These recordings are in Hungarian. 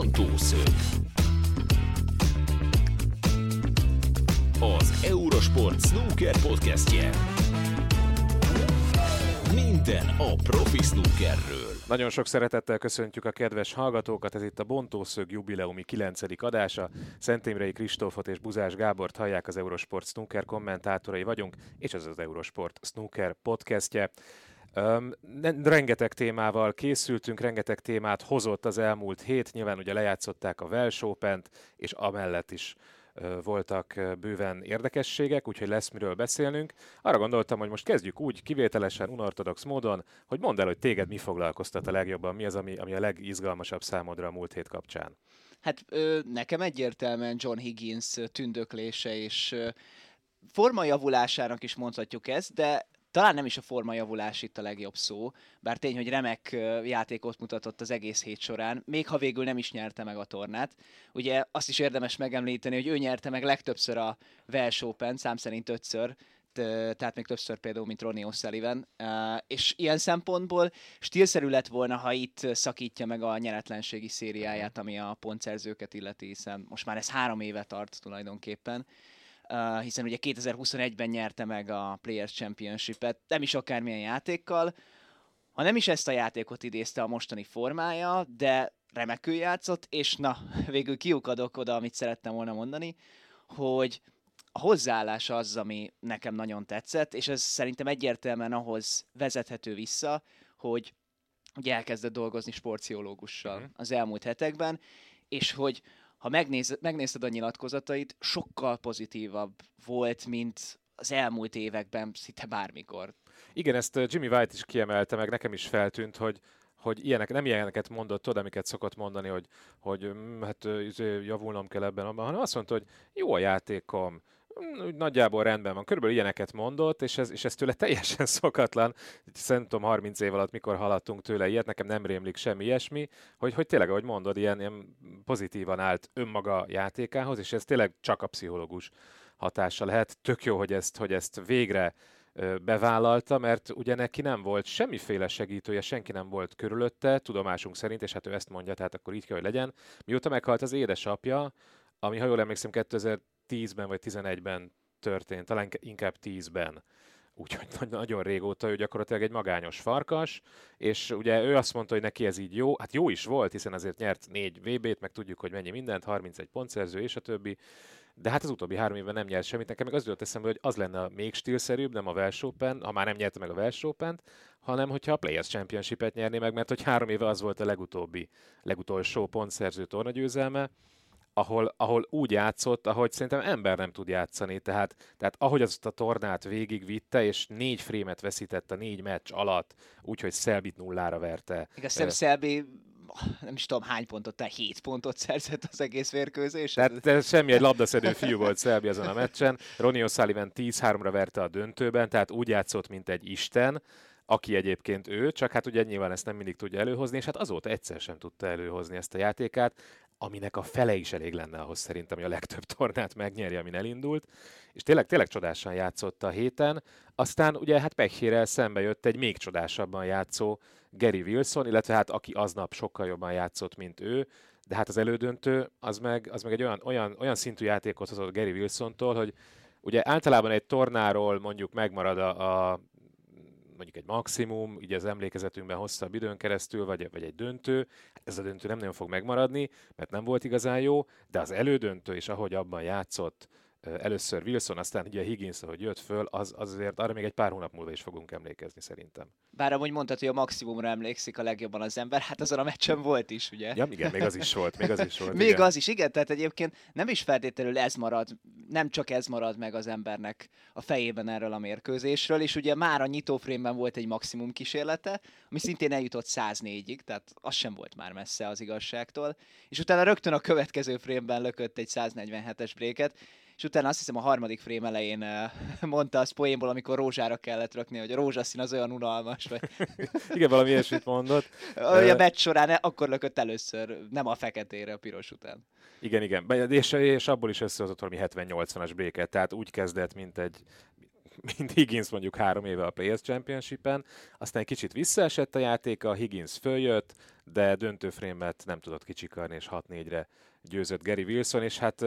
Bontószög. Az Eurosport Snooker podcastje. Minden a profi snookerről. Nagyon sok szeretettel köszöntjük a kedves hallgatókat, ez itt a Bontószög jubileumi 9. adása. Szentimrei Krisztófot és Buzás Gábort hallják, az Eurosport Snooker kommentátorai vagyunk, és ez az Eurosport Snooker podcastje. Rengeteg témával készültünk, rengeteg témát hozott az elmúlt hét, nyilván ugye lejátszották a Welsh Opent, és amellett is voltak bőven érdekességek, úgyhogy lesz miről beszélnünk. Arra gondoltam, hogy most kezdjük úgy, kivételesen, unorthodox módon, hogy mondd el, hogy téged mi foglalkoztat a legjobban, mi az, ami a legizgalmasabb számodra a múlt hét kapcsán. Hát nekem egyértelműen John Higgins tündöklése, és formajavulásának is mondhatjuk ezt, de talán nem is a formajavulás itt a legjobb szó, bár tény, hogy remek játékot mutatott az egész hét során, még ha végül nem is nyerte meg a tornát. Ugye azt is érdemes megemlíteni, hogy ő nyerte meg legtöbbször a Welsh Open, szám szerint 5-ször, tehát még többször például, mint Ronnie O'Sullivan, és ilyen szempontból stílszerű lett volna, ha itt szakítja meg a nyeretlenségi szériáját, ami a pontszerzőket illeti, hiszen most már ez 3 éve tart tulajdonképpen. Hiszen ugye 2021-ben nyerte meg a Players Championshipet, nem is akármilyen játékkal. Ha nem is ezt a játékot idézte a mostani formája, de remekül játszott, és na, végül kiukadok oda, amit szerettem volna mondani, hogy a hozzáállás az, ami nekem nagyon tetszett, és ez szerintem egyértelműen ahhoz vezethető vissza, hogy ugye elkezdett dolgozni sportpszichológussal az elmúlt hetekben, és hogy ha megnézted a nyilatkozatait, sokkal pozitívabb volt, mint az elmúlt években, szinte bármikor. Igen, ezt Jimmy White is kiemelte, meg nekem is feltűnt, hogy nem ilyeneket mondott, amiket szokott mondani, hogy hát javulnom kell ebben, abban, hanem azt mondta, hogy jó a játékom, nagyjából rendben van. Körülbelül ilyeneket mondott, és ez tőle teljesen szokatlan. Szerintem 30 év alatt mikor haladtunk tőle ilyet, nekem nem rémlik semmi ilyesmi, hogy tényleg, ahogy mondod, ilyen pozitívan állt önmaga játékához, és ez tényleg csak a pszichológus hatása lehet. Tök jó, hogy ezt végre bevállalta, mert ugye neki nem volt semmiféle segítője, senki nem volt körülötte, tudomásunk szerint, és hát ő ezt mondja, tehát akkor így kell, hogy legyen. Mióta meghalt az édesapja, ami, ha jól emlékszem, 2010-ben vagy 2011-ben történt, talán inkább 10-ben. Úgyhogy nagyon régóta ő gyakorlatilag egy magányos farkas, és ugye ő azt mondta, hogy neki ez így jó, hát jó is volt, hiszen azért nyert 4 VB-t, meg tudjuk, hogy mennyi mindent, 31 pontszerző és a többi, de hát az utóbbi 3 évben nem nyert semmit. Nekem meg az jutott eszembe, hogy az lenne még stílszerűbb, nem a Welsh Open, ha már nem nyerte meg a Welsh Opent, hanem hogyha a Players Championshipet nyerné meg, mert hogy 3 éve az volt a legutolsó pontszerző tornagyőzelme, ahol úgy játszott, ahogy szerintem ember nem tud játszani. Tehát ahogy azt a tornát végigvitte, és 4 frémet veszített a 4 meccs alatt, úgyhogy Selbyt 0-ra verte. Igazán Selby, nem is tudom hány pontot, tehát 7 pontot szerzett az egész mérkőzésen. Tehát semmi, egy labdaszedő fiú volt Selby azon a meccsen. Ronnie O'Sullivan 10-3-ra verte a döntőben, tehát úgy játszott, mint egy isten, aki egyébként ő, csak hát ugye nyilván ezt nem mindig tudja előhozni, és hát azóta egyszer sem tudta előhozni ezt a játékát, aminek a fele is elég lenne ahhoz szerintem, hogy a legtöbb tornát megnyerje, amin elindult, és tényleg csodásan játszott a héten. Aztán ugye hát pehjére szembe jött egy még csodásabban játszó Gary Wilson, illetve hát aki aznap sokkal jobban játszott, mint ő, de hát az elődöntő, az meg egy olyan szintű játékot hozott Gary Wilsontól, hogy ugye általában egy tornáról mondjuk megmarad a mondjuk egy maximum, így az emlékezetünkben hosszabb időn keresztül, vagy egy döntő. Ez a döntő nem nagyon fog megmaradni, mert nem volt igazán jó, de az elődöntő, és ahogy abban játszott először Wilson, aztán ugye Higgins, ahogy jött föl, azért arra még egy pár hónap múlva is fogunk emlékezni szerintem. Bár amúgy mondtad, hogy a maximumra emlékszik a legjobban az ember, hát azon a meccsen volt is, ugye? Ja, igen, még az is volt. Még az is, igen, tehát egyébként nem is feltétlenül ez marad, nem csak ez marad meg az embernek a fejében erről a mérkőzésről, és ugye már a nyitófrémben volt egy maximum kísérlete, ami szintén eljutott 104-ig, tehát az sem volt már messze az igazságtól, és utána rögtön a következő frémben lökött egy 147-es bréket, és utána azt hiszem a 3. frém elején mondta az poénból, amikor rózsára kellett rakni, hogy a rózsaszín az olyan unalmas. Vagy... Igen, valami ilyesmit mondott. A meccs során akkor lökött először, nem a feketére, a piros után. Igen, és abból is összehozott valami 70-80-as bréket, tehát úgy kezdett, mint egy mint Higgins mondjuk 3 éve a Players Championship-en, aztán egy kicsit visszaesett a játéka, a Higgins följött, de döntő frame-et nem tudott kicsikarni, és 6-4-re győzött Gary Wilson, és hát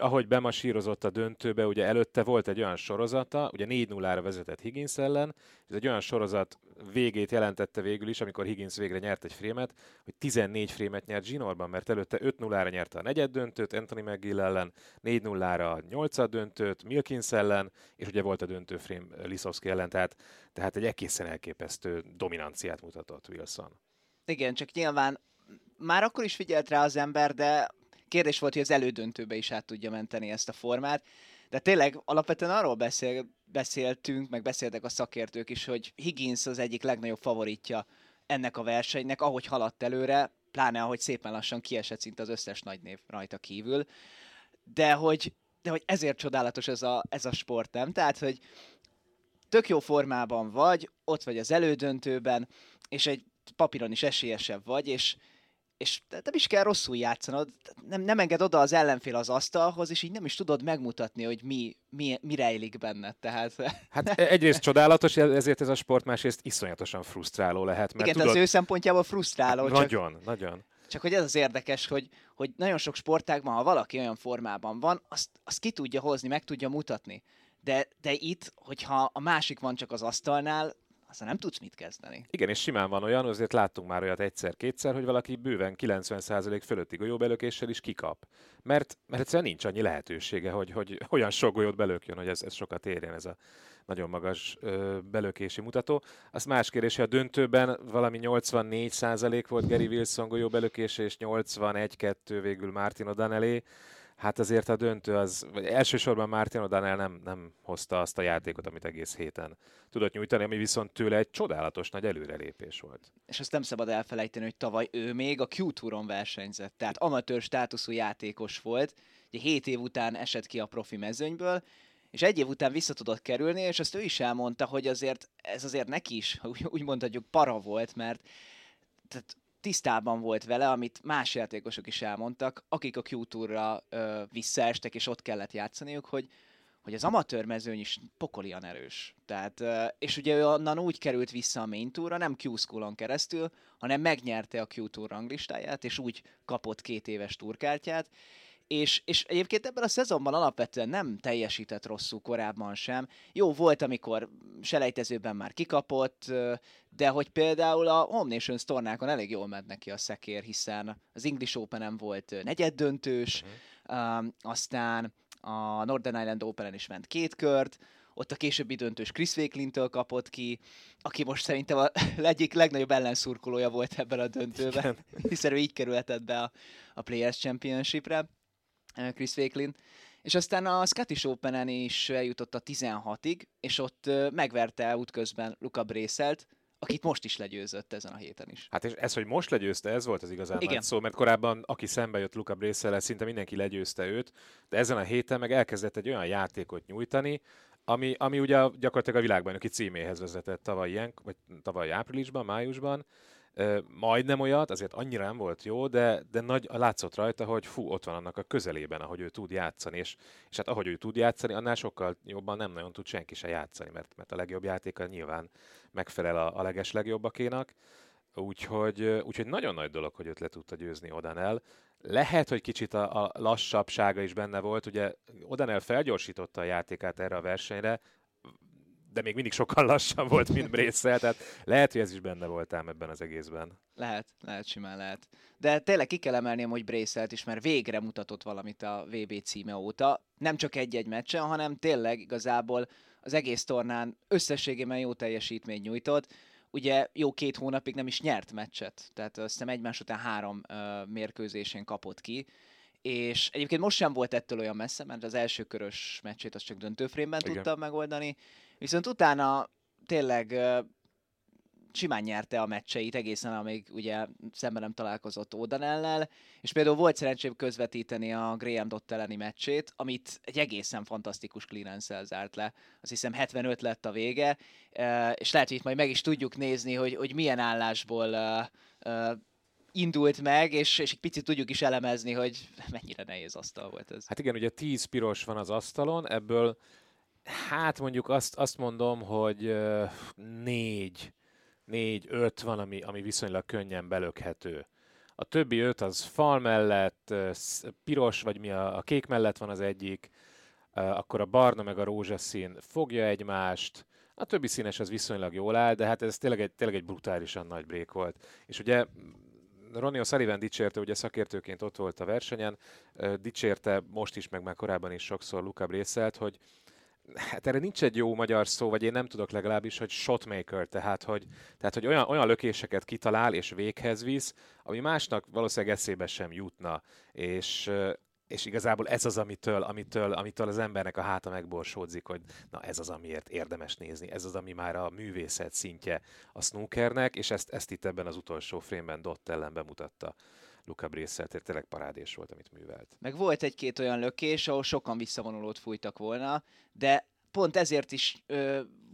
ahogy bemasírozott a döntőbe, ugye előtte volt egy olyan sorozata, ugye 4-0-ra vezetett Higgins ellen, és egy olyan sorozat végét jelentette végül is, amikor Higgins végre nyert egy frémet, hogy 14 frémet nyert zsinórban, mert előtte 5-0-ra nyerte a negyed döntőt, Anthony McGill ellen, 4-0-ra a 8-ad döntőt, Milkins ellen, és ugye volt a döntő frém Lisowski ellen, tehát egy egészen elképesztő dominanciát mutatott Wilson. Igen, csak nyilván már akkor is figyelt rá az ember, de kérdés volt, hogy az elődöntőbe is át tudja menteni ezt a formát, de tényleg alapvetően arról beszéltünk, meg beszéltek a szakértők is, hogy Higgins az egyik legnagyobb favoritja ennek a versenynek, ahogy haladt előre, pláne ahogy szépen lassan kiesett szinte az összes nagy név rajta kívül, de hogy ezért csodálatos ez a sport, nem? Tehát, hogy tök jó formában vagy, ott vagy az elődöntőben, és egy papíron is esélyesebb vagy, és nem is kell rosszul játszanod, nem enged oda az ellenfél az asztalhoz, és így nem is tudod megmutatni, hogy mi rejlik benned. Tehát... Hát egyrészt csodálatos, ezért ez a sport, másrészt iszonyatosan frusztráló lehet. Mert igen, tudod... az ő szempontjából frusztráló. Hát, nagyon. Csak hogy ez az érdekes, hogy nagyon sok sportágban, ha valaki olyan formában van, azt ki tudja hozni, meg tudja mutatni. De itt, hogyha a másik van csak az asztalnál, aztán nem tudsz mit kezdeni. Igen, és simán van olyan, azért láttunk már olyat egyszer-kétszer, hogy valaki bőven 90% fölötti golyóbelökéssel is kikap. Mert egyszerűen nincs annyi lehetősége, hogy olyan sok golyót belökjön, hogy ez sokat érjen, ez a nagyon magas belökési mutató. Azt más kérdés, hogy a döntőben valami 84% volt Gary Wilson golyóbelökése, és 81-2 végül Martin O'Donnell. Hát azért a döntő az, vagy elsősorban Martin O'Donnell nem hozta azt a játékot, amit egész héten tudott nyújtani, ami viszont tőle egy csodálatos nagy előrelépés volt. És azt nem szabad elfelejteni, hogy tavaly ő még a Q-touron versenyzett, tehát amatőr státuszú játékos volt, ugye 7 év után esett ki a profi mezőnyből, és 1 év után vissza tudott kerülni, és azt ő is elmondta, hogy azért ez azért neki is, úgy mondhatjuk, para volt, mert... Tehát tisztában volt vele, amit más játékosok is elmondtak, akik a Q-tourra visszaestek, és ott kellett játszaniuk, hogy az amatőr mezőny is pokolian erős. Tehát, és ugye ő onnan úgy került vissza a main tourra, nem Q-schoolon keresztül, hanem megnyerte a Q-tour ranglistáját, és úgy kapott 2 éves túrkártyát, és egyébként ebben a szezonban alapvetően nem teljesített rosszul korábban sem. Jó volt, amikor selejtezőben már kikapott, de hogy például a Home Nations tornákon elég jól ment neki a szekér, hiszen az English Openen volt negyeddöntős, aztán a Northern Ireland Openen is ment 2 kört, ott a későbbi döntős Chris Wakelintől kapott ki, aki most szerintem az egyik legnagyobb ellenszurkolója volt ebben a döntőben, igen, hiszen ő így kerülhetett be a Players Championshipre. Chris Wakelin, és aztán a Scottish Openen is eljutott a 16-ig, és ott megverte útközben Luca Brecelt, akit most is legyőzött ezen a héten is. Hát és ez, hogy most legyőzte, ez volt az igazán nagy szó, mert korábban, aki szembe jött Luca Brecel, szinte mindenki legyőzte őt, de ezen a héten meg elkezdett egy olyan játékot nyújtani, ami ugye gyakorlatilag a világbajnoki címéhez vezetett tavaly áprilisban, májusban, majdnem olyat, azért annyira nem volt jó, de nagy látszott rajta, hogy ott van annak a közelében, ahogy ő tud játszani, és hát ahogy ő tud játszani, annál sokkal jobban nem nagyon tud senki se játszani, mert a legjobb játéka nyilván megfelel a legeslegjobbakénak, úgyhogy nagyon nagy dolog, hogy őt le tudta győzni O'Donnell. Lehet, hogy kicsit a lassabbsága is benne volt, ugye O'Donnell felgyorsította a játékát erre a versenyre, de még mindig sokkal lassabb volt, mint Brecel, tehát lehet, hogy ez is benne voltám ebben az egészben. Lehet, simán lehet. De tényleg ki kell emelném, hogy Brecelt is, mert végre mutatott valamit a VB címe óta. Nem csak egy-egy meccsen, hanem tényleg igazából az egész tornán összességében jó teljesítményt nyújtott. Ugye jó 2 hónapig nem is nyert meccset, tehát azt hiszem egymás után 3 mérkőzésén kapott ki. És egyébként most sem volt ettől olyan messze, mert az első körös meccsét azt csak döntőfrémben tudta megoldani. Viszont utána tényleg simán nyerte a meccseit egészen, amíg ugye szemben nem találkozott O'Donnell-nel, és például volt szerencsém közvetíteni a Graham Dott elleni meccsét, amit egy egészen fantasztikus clearance-el zárt le. Azt hiszem 75 lett a vége, és lehet, hogy itt majd meg is tudjuk nézni, hogy milyen állásból indult meg, és egy picit tudjuk is elemezni, hogy mennyire nehéz asztal volt ez. Hát igen, ugye 10 piros van az asztalon, ebből Hát mondjuk azt mondom, hogy 4-5 van, ami viszonylag könnyen belökhető. A többi 5 az fal mellett, piros vagy mi a kék mellett van az egyik, akkor a barna meg a rózsaszín fogja egymást, a többi színes az viszonylag jól áll, de hát ez tényleg egy brutálisan nagy break volt. És ugye Ronnie O'Sullivan dicsérte, ugye szakértőként ott volt a versenyen, dicsérte most is, meg már korábban is sokszor Luca Brecelt, hogy hát erre nincs egy jó magyar szó, vagy én nem tudok legalábbis, hogy shotmaker, tehát hogy olyan lökéseket kitalál és véghez visz, ami másnak valószínűleg eszébe sem jutna, és igazából ez az, amitől az embernek a háta megborsódzik, hogy na ez az, amiért érdemes nézni, ez az, ami már a művészet szintje a snookernek, és ezt itt ebben az utolsó frame-ben Dott ellen bemutatta Luca Brecel, tényleg parádés volt, amit művelt. Meg volt egy-két olyan lökés, ahol sokan visszavonulót fújtak volna, de pont ezért is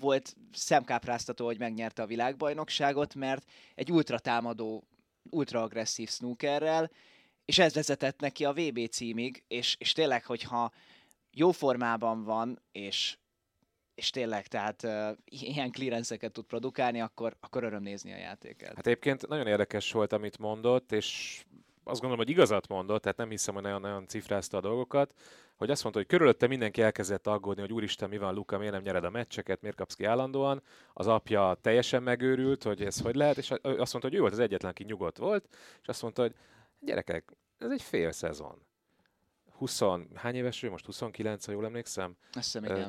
volt szemkápráztató, hogy megnyerte a világbajnokságot, mert egy ultratámadó, ultraagresszív snookerrel, és ez vezetett neki a VB címig, és tényleg, hogyha jó formában van, és tényleg, tehát ilyen clearance-eket tud produkálni, akkor öröm nézni a játékát. Hát egyébként nagyon érdekes volt, amit mondott, és azt gondolom, hogy igazat mondott, tehát nem hiszem, hogy nagyon-nagyon cifrázta a dolgokat, hogy azt mondta, hogy körülötte mindenki elkezdett aggódni, hogy úristen, mi van, Luca, miért nem nyered a meccseket, miért kapsz ki állandóan. Az apja teljesen megőrült, hogy ez hogy lehet, és azt mondta, hogy ő volt az egyetlen, aki nyugodt volt, és azt mondta, hogy gyerekek, ez egy fél szezon. 20, hány éves vagyok? Most 29, ha jól emlékszem.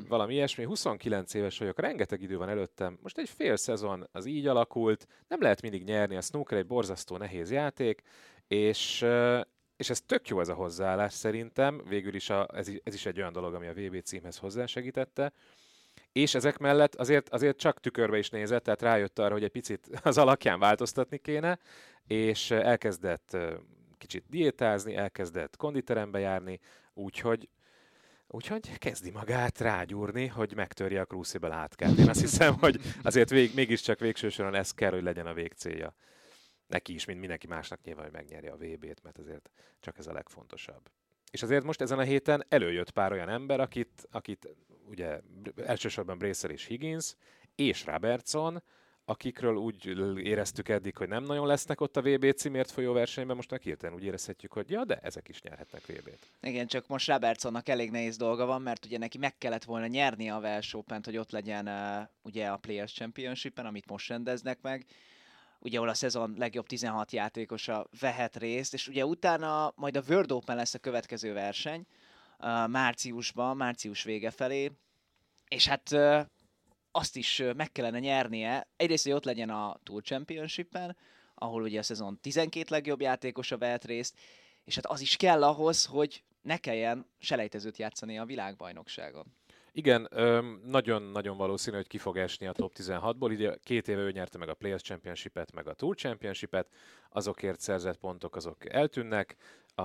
Valami ilyesmi. 29 éves vagyok, rengeteg idő van előttem. Most egy fél szezon az így alakult, nem lehet mindig nyerni, a snooker egy borzasztó nehéz játék, és ez tök jó ez a hozzáállás szerintem. Végül is ez is egy olyan dolog, ami a VB címhez hozzásegítette. És ezek mellett azért csak tükörbe is nézett, tehát rájött arra, hogy egy picit az alakján változtatni kéne, és elkezdett kicsit diétázni, elkezdett konditerembe járni, úgyhogy kezdi magát rágyúrni, hogy megtörje a Crucible átkát. Én azt hiszem, hogy azért mégiscsak végső soron ez kell, hogy legyen a végcélja. Neki is, mint mindenki másnak nyilván, hogy megnyerje a VB-t, mert azért csak ez a legfontosabb. És azért most ezen a héten előjött pár olyan ember, akit ugye elsősorban Brecel és Higgins, és Robertson, akikről úgy éreztük eddig, hogy nem nagyon lesznek ott a VB címért folyó versenyben, most hirtelen úgy érezhetjük, hogy ja, de ezek is nyerhetnek VB-t. Igen, csak most Robertsonnak elég nehéz dolga van, mert ugye neki meg kellett volna nyerni a Welsh Opent, hogy ott legyen ugye a Players Championship-en, amit most rendeznek meg, ugye ahol a szezon legjobb 16 játékosa vehet részt, és ugye utána majd a World Open lesz a következő verseny, március vége felé, és hát azt is meg kellene nyernie. Egyrészt, hogy ott legyen a Tour Championship-en, ahol ugye a szezon 12 legjobb játékosa vehet részt, és hát az is kell ahhoz, hogy ne kelljen selejtezőt játszani a világbajnokságon. Igen, nagyon-nagyon valószínű, hogy ki fog esni a top 16-ból. Ugye 2 éve ő nyerte meg a Players Championship-et, meg a Tour Championship-et, azokért szerzett pontok, azok eltűnnek a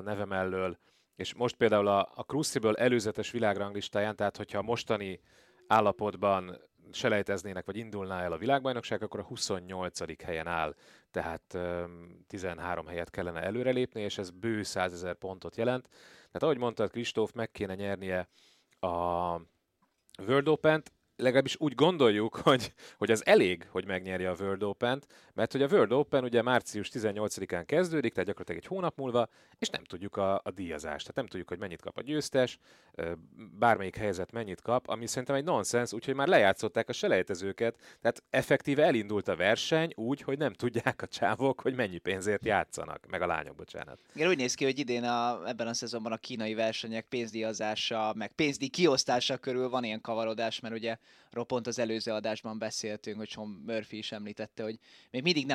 nevem elől, és most például a Crucible előzetes világranglistáján, tehát hogyha a mostani állapotban selejteznének, vagy indulná el a világbajnokság, akkor a 28. helyen áll, tehát 13 helyet kellene előrelépni, és ez bő 100 000 pontot jelent. Tehát ahogy mondtad, Kristóf, meg kéne nyernie a World Opent, legalábbis úgy gondoljuk, hogy az elég, hogy megnyerje a World Opent, mert hogy a World Open ugye március 18-án kezdődik, tehát gyakorlatilag egy hónap múlva, és nem tudjuk a díjazást, tehát nem tudjuk, hogy mennyit kap a győztes, bármelyik helyzet mennyit kap, ami szerintem egy nonsens, úgyhogy már lejátszották a selejtezőket, tehát effektíve elindult a verseny úgy, hogy nem tudják a csávok, hogy mennyi pénzért játszanak, meg a lányok, bocsánat. Igen, úgy néz ki, hogy idén ebben a szezonban a kínai versenyek pénzdíjazása, meg pénzdíj kiosztása körül van ilyen kavarodás, mert ugye pont az előző adásban beszéltünk, hogy Shaun Murphy is említette, hogy még mindig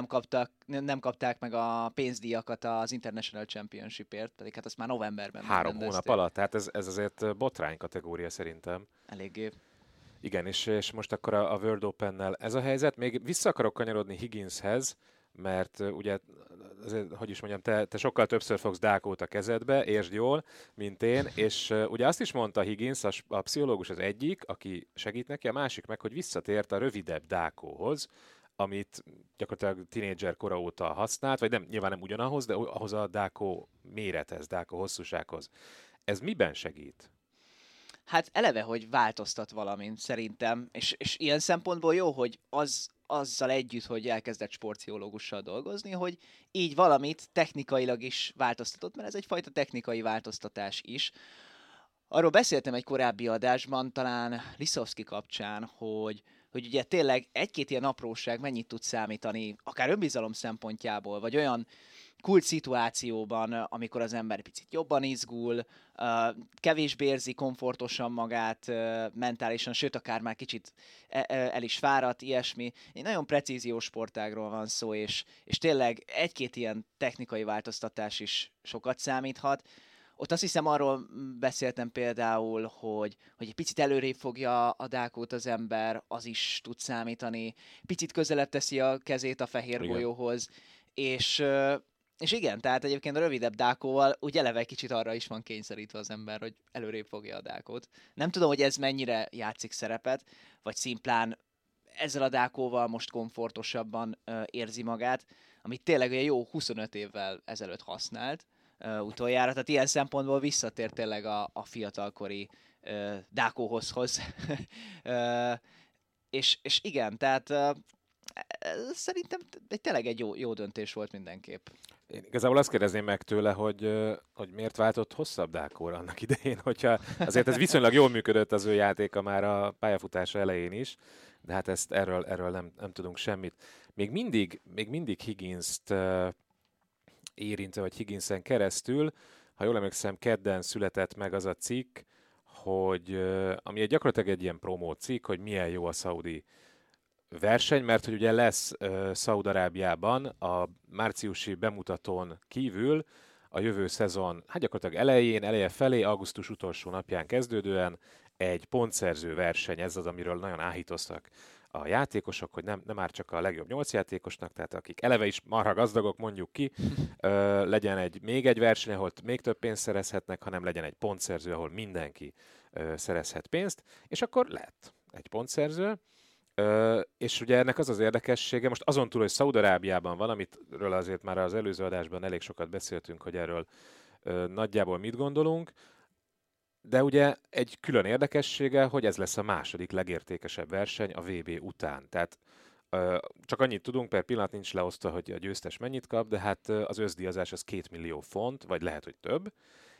nem kapták meg a pénzdíjakat az International Championshipért, pedig hát azt már novemberben 3 hónap alatt, tehát ez azért botrány kategória szerintem. Eléggé. Igen, és most akkor a World Opennel ez a helyzet. Még vissza akarok kanyarodni Higginshez, mert ugye, azért, hogy is mondjam, te sokkal többször fogsz dákót a kezedbe, értsd jól, mint én, és ugye azt is mondta Higgins, a pszichológus az egyik, aki segít neki, a másik meg, hogy visszatért a rövidebb dákóhoz, amit gyakorlatilag tínédzser kora óta használt, vagy nem, nyilván nem ugyanahhoz, de ahhoz a dákó mérethez, dákó hosszúsághoz. Ez miben segít? hát eleve, hogy változtat valamint szerintem, és ilyen szempontból jó, hogy azzal együtt, hogy elkezdett sportpszichológussal dolgozni, hogy így valamit technikailag is változtatott, mert ez egyfajta technikai változtatás is. Arról beszéltem egy korábbi adásban, talán Lisowski kapcsán, hogy ugye tényleg egy-két ilyen apróság mennyit tud számítani, akár önbizalom szempontjából, vagy olyan kult szituációban, amikor az ember picit jobban izgul, kevésbé érzi komfortosan magát mentálisan, sőt, akár már kicsit el is fáradt, ilyesmi. Egy nagyon precíziós sportágról van szó, és tényleg egy-két ilyen technikai változtatás is sokat számíthat. Ott azt hiszem, arról beszéltem például, hogy egy picit előrébb fogja a dákót az ember, az is tud számítani, picit közelebb teszi a kezét a fehér golyóhoz, és igen, tehát egyébként a rövidebb dákóval úgy eleve kicsit arra is van kényszerítve az ember, hogy előrébb fogja a dákót. Nem tudom, hogy ez mennyire játszik szerepet, vagy szimplán ezzel a dákóval most komfortosabban érzi magát, amit tényleg ugye jó 25 évvel ezelőtt használt utoljára, tehát ilyen szempontból visszatért tényleg a fiatalkori dákóhozhoz. és igen, tehát... Szerintem tényleg egy jó döntés volt mindenképp. Én igazából azt kérdezném meg tőle, hogy miért váltott hosszabb dákóra annak idején, hogyha azért ez viszonylag jól működött az ő játéka már a pályafutása elején is, de hát ezt erről nem tudunk semmit. Még mindig Higginst érintve, vagy Higginsen keresztül, ha jól emlékszem, kedden született meg az a cikk, hogy ami gyakorlatilag egy ilyen promó cikk, hogy milyen jó a szaudi verseny, mert hogy ugye lesz Szaúd-Arábiában a márciusi bemutatón kívül a jövő szezon, hát gyakorlatilag eleje felé, augusztus utolsó napján kezdődően egy pontszerző verseny, ez az, amiről nagyon áhítoztak a játékosok, hogy nem már csak a legjobb 8 játékosnak, tehát akik eleve is marha gazdagok, mondjuk ki, legyen még egy verseny, ahol még több pénzt szerezhetnek, hanem legyen egy pontszerző, ahol mindenki szerezhet pénzt, és akkor lett egy pontszerző. És ugye ennek az érdekessége, most azon túl, hogy Szaúd-Arábiában van, amitről azért már az előző adásban elég sokat beszéltünk, hogy erről nagyjából mit gondolunk, de ugye egy külön érdekessége, hogy ez lesz a második legértékesebb verseny a VB után. Tehát csak annyit tudunk, per pillanat nincs leosztva, hogy a győztes mennyit kap, de hát az összdíjazás az 2 millió font, vagy lehet, hogy több.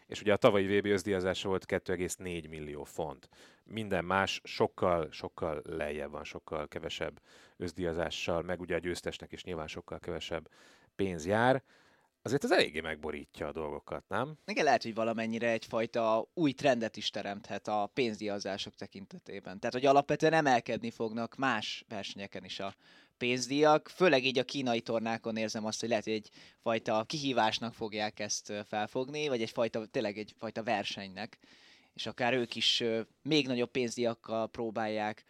És ugye a tavalyi VB összdíjazása volt 2,4 millió font. Minden más sokkal lejjebb van, sokkal kevesebb összdíjazással, meg ugye a győztesnek is nyilván sokkal kevesebb pénz jár. Azért ez eléggé megborítja a dolgokat, nem? Igen, lehet, hogy valamennyire egyfajta új trendet is teremthet a pénzdíjazások tekintetében. Tehát, hogy alapvetően emelkedni fognak más versenyeken is a pénzdíjak, főleg így a kínai tornákon érzem azt, hogy lehet, hogy egyfajta kihívásnak fogják ezt felfogni, vagy tényleg egyfajta versenynek, és akár ők is még nagyobb pénzdíjakkal próbálják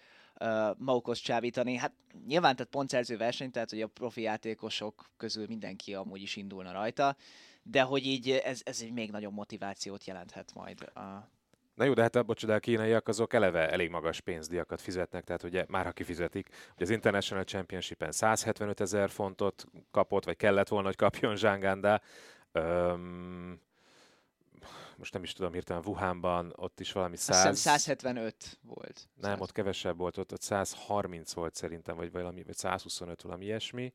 magukhoz csábítani. Hát nyilván, tehát pontszerző verseny, tehát hogy a profi játékosok közül mindenki amúgy is indulna rajta, de hogy így ez egy még nagyobb motivációt jelenthet majd a... Na jó, de hát a kínaiak azok eleve elég magas pénzdíjakat fizetnek, tehát ugye már ha kifizetik, hogy az International Championship-en 175 000 fontot kapott, vagy kellett volna, hogy kapjon Zhang Anda. Most nem is tudom, hirtelen Wuhanban ott is valami 100... Azt hiszem 175 volt. Nem, ott kevesebb volt, ott 130 volt szerintem, vagy 125, valami ilyesmi.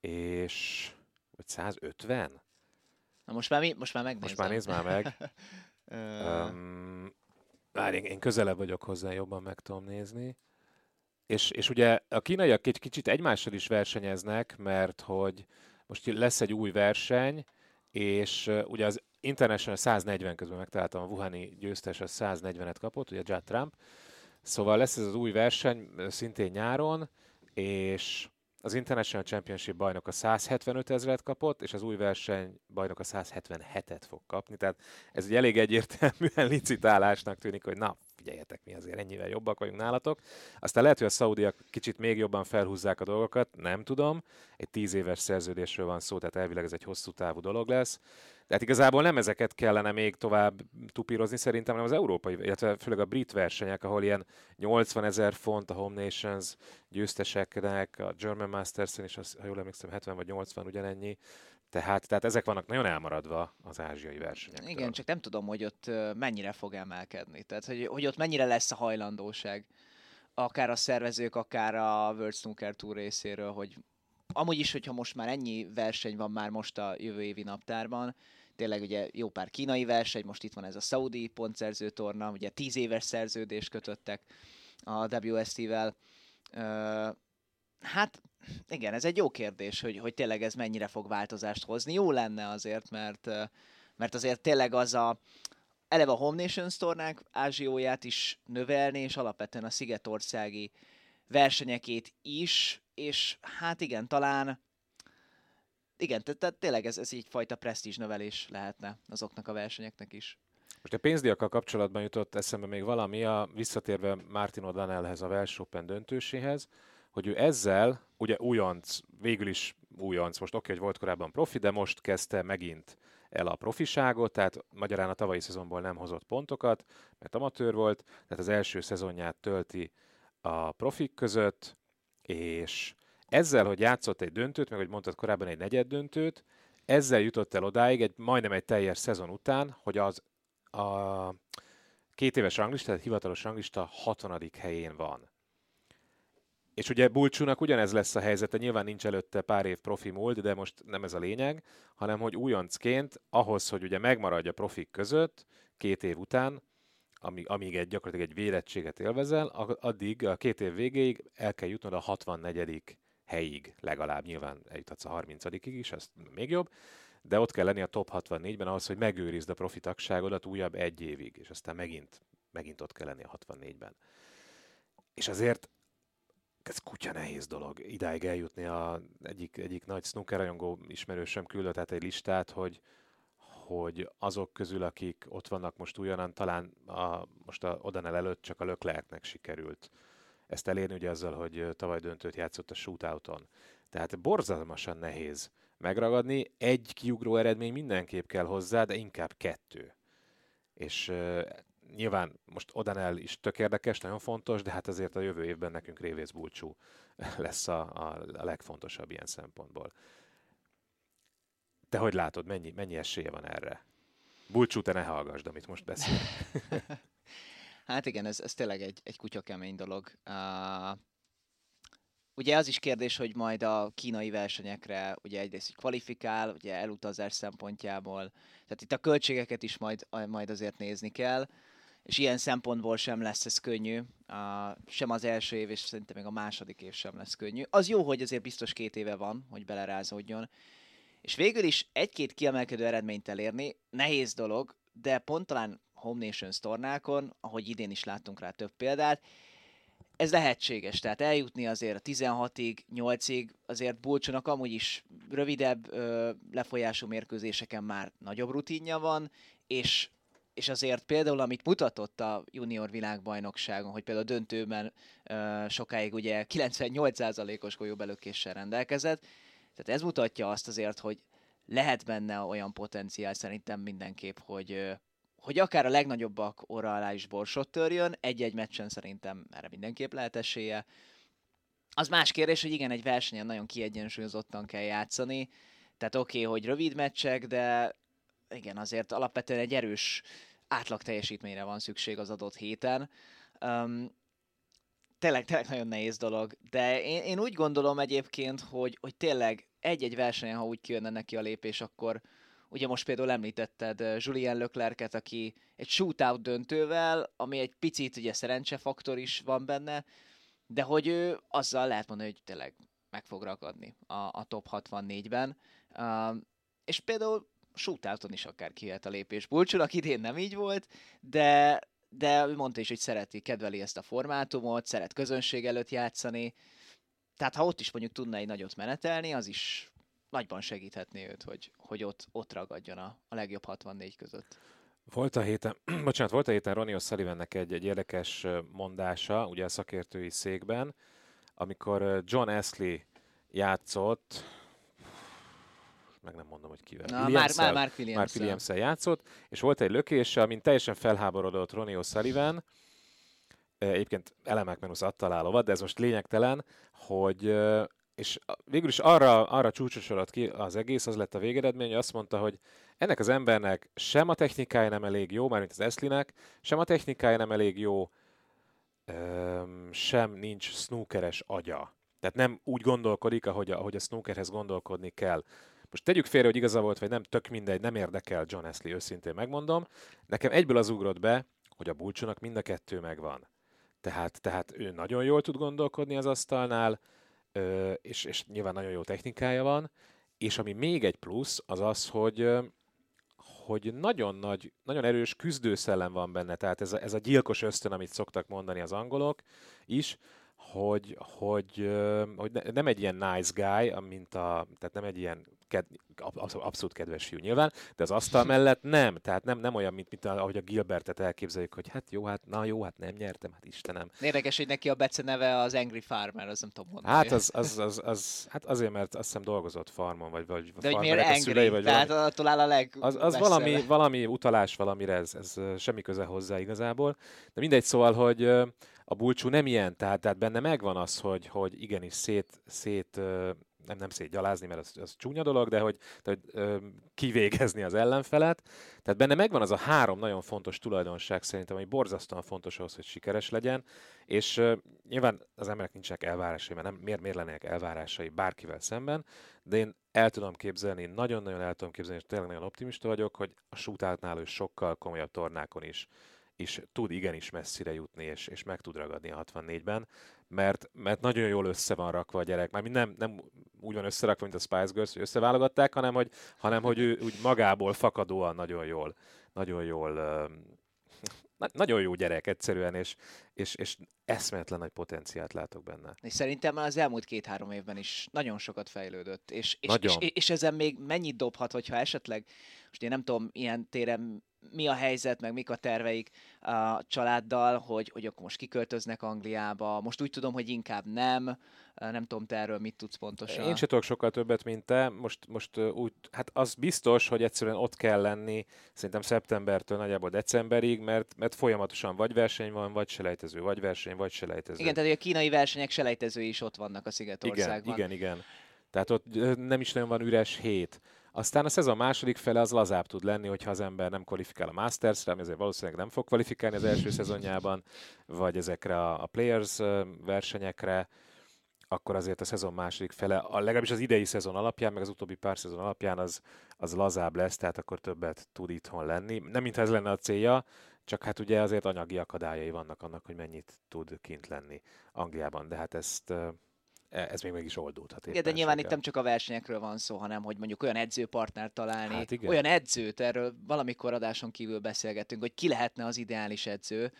És... vagy 150? Na most már megnézem. Most már nézd már meg. Már én közelebb vagyok hozzá, jobban meg tudom nézni. És ugye a kínaiak egy kicsit egymással is versenyeznek, mert hogy most lesz egy új verseny, és ugye az International 140, közben megtaláltam, a wuhani győztes a 140-et kapott, ugye Judd Trump. Szóval lesz ez az új verseny szintén nyáron, és az International Championship bajnok a 175 000-et kapott, és az új verseny bajnok a 177-et fog kapni. Tehát ez ugye elég egyértelműen licitálásnak tűnik, hogy na, figyeljetek, mi azért ennyivel jobbak vagyunk nálatok. Aztán lehet, hogy a szaudiak kicsit még jobban felhúzzák a dolgokat, nem tudom. Egy 10 éves szerződésről van szó, tehát elvileg ez egy hosszú távú dolog lesz. Tehát igazából nem ezeket kellene még tovább tupírozni szerintem, hanem az európai, illetve főleg a brit versenyek, ahol ilyen 80 000 font a Home Nations győzteseknek, a German Masters-en is, ha jól emlékszem, 70 vagy 80 ugyanennyi. Tehát ezek vannak nagyon elmaradva az ázsiai versenyektől. Igen, csak nem tudom, hogy ott mennyire fog emelkedni. Tehát, hogy ott mennyire lesz a hajlandóság. Akár a szervezők, akár a World Snooker Tour részéről, hogy amúgy is, hogyha most már ennyi verseny van már most a jövő évi naptárban, tényleg ugye jó pár kínai verseny, most itt van ez a szaudi pontszerző torna, ugye 10 éves szerződést kötöttek a WST-vel. Hát igen, ez egy jó kérdés, hogy tényleg ez mennyire fog változást hozni. Jó lenne azért, mert azért tényleg az eleve a Home Nations tornák ázsióját is növelni, és alapvetően a szigetországi versenyekét is, és hát igen, talán igen, tehát tényleg ez egyfajta presztízs növelés lehetne azoknak a versenyeknek is. Most a pénzdíjakkal kapcsolatban jutott eszembe még valami, visszatérve Martin O'Donnellhez, a Welsh Open döntőséhez, hogy ő ezzel, ugye végül is újonc, most oké, hogy volt korábban profi, de most kezdte megint el a profiságot, tehát magyarán a tavalyi szezonból nem hozott pontokat, mert amatőr volt, tehát az első szezonját tölti a profik között, és ezzel, hogy játszott egy döntőt, meg hogy mondtad korábban egy negyeddöntőt, ezzel jutott el odáig, majdnem egy teljes szezon után, hogy a 2 éves ranglista, tehát hivatalos ranglista 60. helyén van. És ugye Bulcsúnak ugyanez lesz a helyzete, nyilván nincs előtte pár év profi múlt, de most nem ez a lényeg, hanem hogy újoncként ahhoz, hogy ugye megmaradja profik között 2 év után, amíg gyakorlatilag egy védettséget élvezel, addig a 2 év végéig el kell jutnod a 64. helyig legalább, nyilván eljuthatsz a 30-ig is, az még jobb, de ott kell lenni a top 64-ben ahhoz, hogy megőrizd a profi tagságodat újabb 1 évig, és aztán megint ott kell lenni a 64-ben. És azért ez kutya nehéz dolog idáig eljutni. Egyik nagy snookerrajongó ismerősöm küldött át egy listát, hogy azok közül, akik ott vannak most újonnan, talán most O'Donnell előtt csak a Leclercnek sikerült ezt elérni, ugye azzal, hogy tavaly döntőt játszott a shootouton. Tehát borzalmasan nehéz megragadni. Egy kiugró eredmény mindenképp kell hozzá, de inkább 2. És nyilván most O'Donnell is tök érdekes, nagyon fontos, de hát azért a jövő évben nekünk Révész Bulcsú lesz a legfontosabb ilyen szempontból. Te hogy látod, mennyi esélye van erre? Bulcsú, te ne hallgasd, amit most beszél. Hát igen, ez tényleg egy kutyakemény dolog. Ugye az is kérdés, hogy majd a kínai versenyekre ugye egyrészt kvalifikál, ugye elutazás szempontjából. Tehát itt a költségeket is majd azért nézni kell. És ilyen szempontból sem lesz ez könnyű, sem az első év, és szerintem még a második év sem lesz könnyű. Az jó, hogy azért biztos 2 éve van, hogy belerázódjon. És végül is 1-2 kiemelkedő eredményt elérni nehéz dolog, de pont talán Home Nations tornákon, ahogy idén is láttunk rá több példát, ez lehetséges, tehát eljutni azért a 16-ig, 8-ig, azért Bulcsúnak amúgy is rövidebb lefolyású mérkőzéseken már nagyobb rutinja van, és azért például, amit mutatott a junior világbajnokságon, hogy például a döntőben sokáig ugye 98%-os golyóbelökéssel rendelkezett, tehát ez mutatja azt azért, hogy lehet benne olyan potenciál szerintem mindenképp, hogy akár a legnagyobbak orra alá is borsot törjön, egy-egy meccsen szerintem erre mindenképp lehet esélye. Az más kérdés, hogy igen, egy versenyen nagyon kiegyensúlyozottan kell játszani, tehát oké, hogy rövid meccsek, de igen, azért alapvetően egy erős átlag teljesítményre van szükség az adott héten. Tényleg nagyon nehéz dolog, de én úgy gondolom egyébként, hogy tényleg egy-egy versenyen, ha úgy kijönne neki a lépés, akkor ugye most például említetted Julien Leclerc-et, aki egy shootout döntővel, ami egy picit ugye szerencsefaktor is van benne, de hogy ő azzal lehet mondani, hogy tényleg meg fog ragadni a top 64-ben. És például shootouton is akár kijöhet a lépés Bulcsúnak, idén nem így volt, de mondta is, hogy kedveli ezt a formátumot, szeret közönség előtt játszani. Tehát ha ott is mondjuk tudna egy nagyot menetelni, az is nagyban segíthetné őt, hogy ott ragadjon a legjobb 64 között. Volt a héten Ronnie O'Sullivannek egy érdekes mondása, ugye a szakértői székben, amikor John Ashley játszott, meg nem mondom, hogy kivel. Mark Williams-el játszott, és volt egy lökése, amin teljesen felháborodott Ronnie O'Sullivan, egyébként elemek menusz adta lálovat, de ez most lényegtelen, hogy és végül is arra csúcsosodott ki az egész, az lett a végeredmény, azt mondta, hogy ennek az embernek sem a technikája nem elég jó, mármint az Eszlinek, sem a technikája nem elég jó, sem nincs snookeres agya. Tehát nem úgy gondolkodik, ahogy a snookerhez gondolkodni kell. Most tegyük félre, hogy igaza volt, vagy nem, tök mindegy, nem érdekel John Ashley, őszintén megmondom. Nekem egyből az ugrott be, hogy a Bulcsúnak mind a kettő megvan. Tehát ő nagyon jól tud gondolkodni az asztalnál, és nyilván nagyon jó technikája van, és ami még egy plusz, az az, hogy nagyon erős küzdőszellem van benne, tehát ez a gyilkos ösztön, amit szoktak mondani az angolok is, hogy nem egy ilyen nice guy, tehát nem egy ilyen abszolút kedves fiú nyilván, de az asztal mellett nem, tehát nem olyan, mint ahogy a Gilbertet elképzeljük, hogy hát nem nyertem, hát Istenem. Érdekes, hogy neki a beceneve az Angry Farmer, az nem tudom mondani. Hát hát azért, mert azt hiszem dolgozott farmon, vagy de farmerek, hogy miért a szülei, vagy tehát valami. Attól áll a az valami utalás valamire, ez semmi köze hozzá igazából, de mindegy, szóval, hogy a Bulcsú nem ilyen, tehát benne megvan az, hogy igenis nem szétgyalázni, mert az csúnya dolog, de hogy kivégezni az ellenfelet. Tehát benne megvan az a három nagyon fontos tulajdonság szerintem, ami borzasztóan fontos ahhoz, hogy sikeres legyen, és nyilván az emberek nincsenek elvárásai, mert miért lennének elvárásai bárkivel szemben, de én el tudom képzelni, nagyon-nagyon el tudom képzelni, és tényleg nagyon optimista vagyok, hogy a shootoutnál ő sokkal komolyabb tornákon is tud igenis messzire jutni, és meg tud ragadni a 64-ben, mert nagyon jól össze van rakva a gyerek. Mármint nem úgy van összerakva, mint a Spice Girls, hogy összeválogatták, hanem hogy ő úgy magából fakadóan nagyon jó gyerek egyszerűen, és eszméletlen nagy potenciált látok benne. És szerintem már az elmúlt 2-3 évben is nagyon sokat fejlődött, és ezen még mennyit dobhat, hogyha esetleg, most én nem tudom, ilyen téren mi a helyzet, meg mik a terveik a családdal, hogy akkor most kiköltöznek Angliába, most úgy tudom, hogy inkább nem tudom, te erről mit tudsz pontosan. Én sem tudok sokkal többet, mint te, most úgy, hát az biztos, hogy egyszerűen ott kell lenni, szerintem szeptembertől nagyjából decemberig, mert folyamatosan vagy verseny van, vagy selejtező, vagy verseny, vagy selejtező. Igen, tehát a kínai versenyek selejtezői is ott vannak a Szigetországban. Igen. Tehát ott nem is nagyon van üres hét. Aztán a szezon második fele az lazább tud lenni, hogyha az ember nem kvalifikál a Masters-re, ami azért valószínűleg nem fog kvalifikálni az első szezonjában, vagy ezekre a Players versenyekre, akkor azért a szezon második fele, legalábbis az idei szezon alapján, meg az utóbbi pár szezon alapján az lazább lesz, tehát akkor többet tud itthon lenni. Nem mintha ez lenne a célja, csak hát ugye azért anyagi akadályai vannak annak, hogy mennyit tud kint lenni Angliában, de hát ez még meg is oldódhat. Igen, de nyilván itt nem csak a versenyekről van szó, hanem hogy mondjuk olyan edzőpartnert találni, hát olyan edzőt, erről valamikor adáson kívül beszélgettünk, hogy ki lehetne az ideális edző,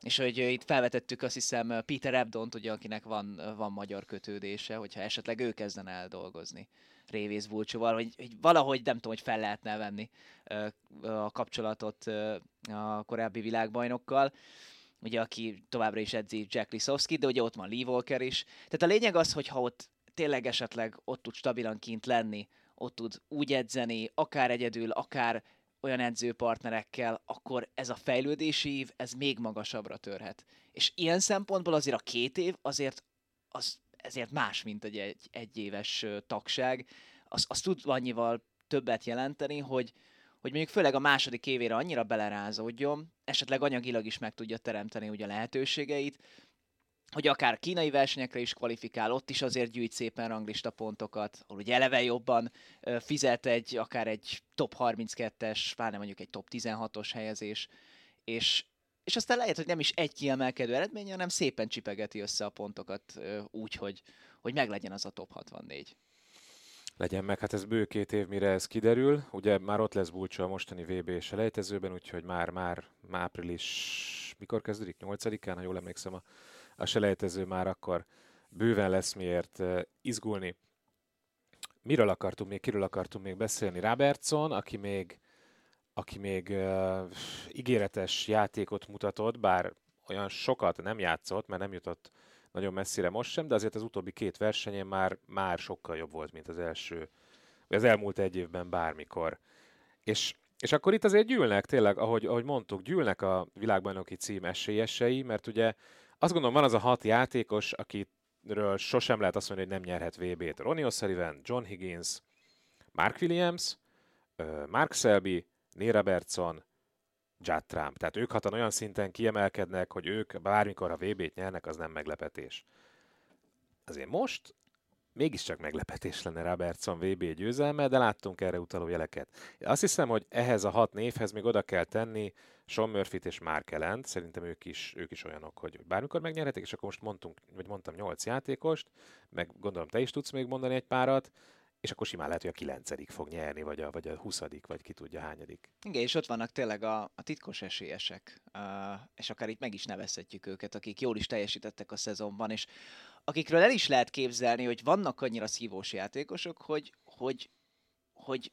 és hogy itt felvetettük azt hiszem Peter Ebdont, ugye, akinek van magyar kötődése, hogyha esetleg ő kezdene el dolgozni Révész Bulcsúval, hogy valahogy nem tudom, hogy fel lehetne venni a kapcsolatot a korábbi világbajnokkal, ugye, aki továbbra is edzi Jack Lisowski, de ugye ott van Lee Walker is. Tehát a lényeg az, hogy ha ott tényleg esetleg ott tud stabilan kint lenni, ott tud úgy edzeni, akár egyedül, akár olyan edzőpartnerekkel, akkor ez a fejlődési ív, ez még magasabbra törhet. És ilyen szempontból azért a 2 év ezért más, mint egy egyéves tagság. Az tud annyival többet jelenteni, hogy mondjuk főleg a második évére annyira belerázódjon, esetleg anyagilag is meg tudja teremteni ugye a lehetőségeit, hogy akár kínai versenyekre is kvalifikál, ott is azért gyűjt szépen ranglista pontokat, ahol ugye eleve jobban fizet akár egy top 32-es, pláne mondjuk egy top 16-os helyezés, és aztán lehet, hogy nem is egy kiemelkedő eredmény, hanem szépen csipegeti össze a pontokat úgy, hogy meglegyen az a top 64. Legyen meg, hát ez bő 2 év, mire ez kiderül. Ugye már ott lesz Bulcsú a mostani VB-selejtezőben, úgyhogy már április, mikor kezdődik? 8-án, ha jól emlékszem, a selejtező már akkor bőven lesz miért izgulni. Kiről akartunk még beszélni? Robertson, aki még ígéretes játékot mutatott, bár olyan sokat nem játszott, mert nem jutott nagyon messzire most sem, de azért az utóbbi 2 versenyen már sokkal jobb volt, mint az első, vagy az elmúlt egy évben bármikor. És akkor itt azért gyűlnek, tényleg, ahogy mondtuk, gyűlnek a világbajnoki cím esélyesei, mert ugye azt gondolom, van az a 6 játékos, aki ről sosem lehet azt mondani, hogy nem nyerhet VB-t. Ronnie O'Sullivan, John Higgins, Mark Williams, Mark Selby, Neil Robertson, Judd Trump. Tehát ők hatan olyan szinten kiemelkednek, hogy ők bármikor a VB-t nyernek, az nem meglepetés. Azért most mégiscsak meglepetés lenne Robertson VB győzelme, de láttunk erre utaló jeleket. Azt hiszem, hogy ehhez a hat névhez még oda kell tenni Shaun Murphyt és Mark Allent. Szerintem ők is olyanok, hogy bármikor megnyerhetik, és akkor most mondtam 8 játékost, meg gondolom te is tudsz még mondani egy párat, és akkor simán lehet, hogy a 9. fog nyerni, vagy a 20. vagy ki tudja hányadik. Igen, és ott vannak tényleg a titkos esélyesek, és akár itt meg is nevezhetjük őket, akik jól is teljesítettek a szezonban, és akikről el is lehet képzelni, hogy vannak annyira szívós játékosok, hogy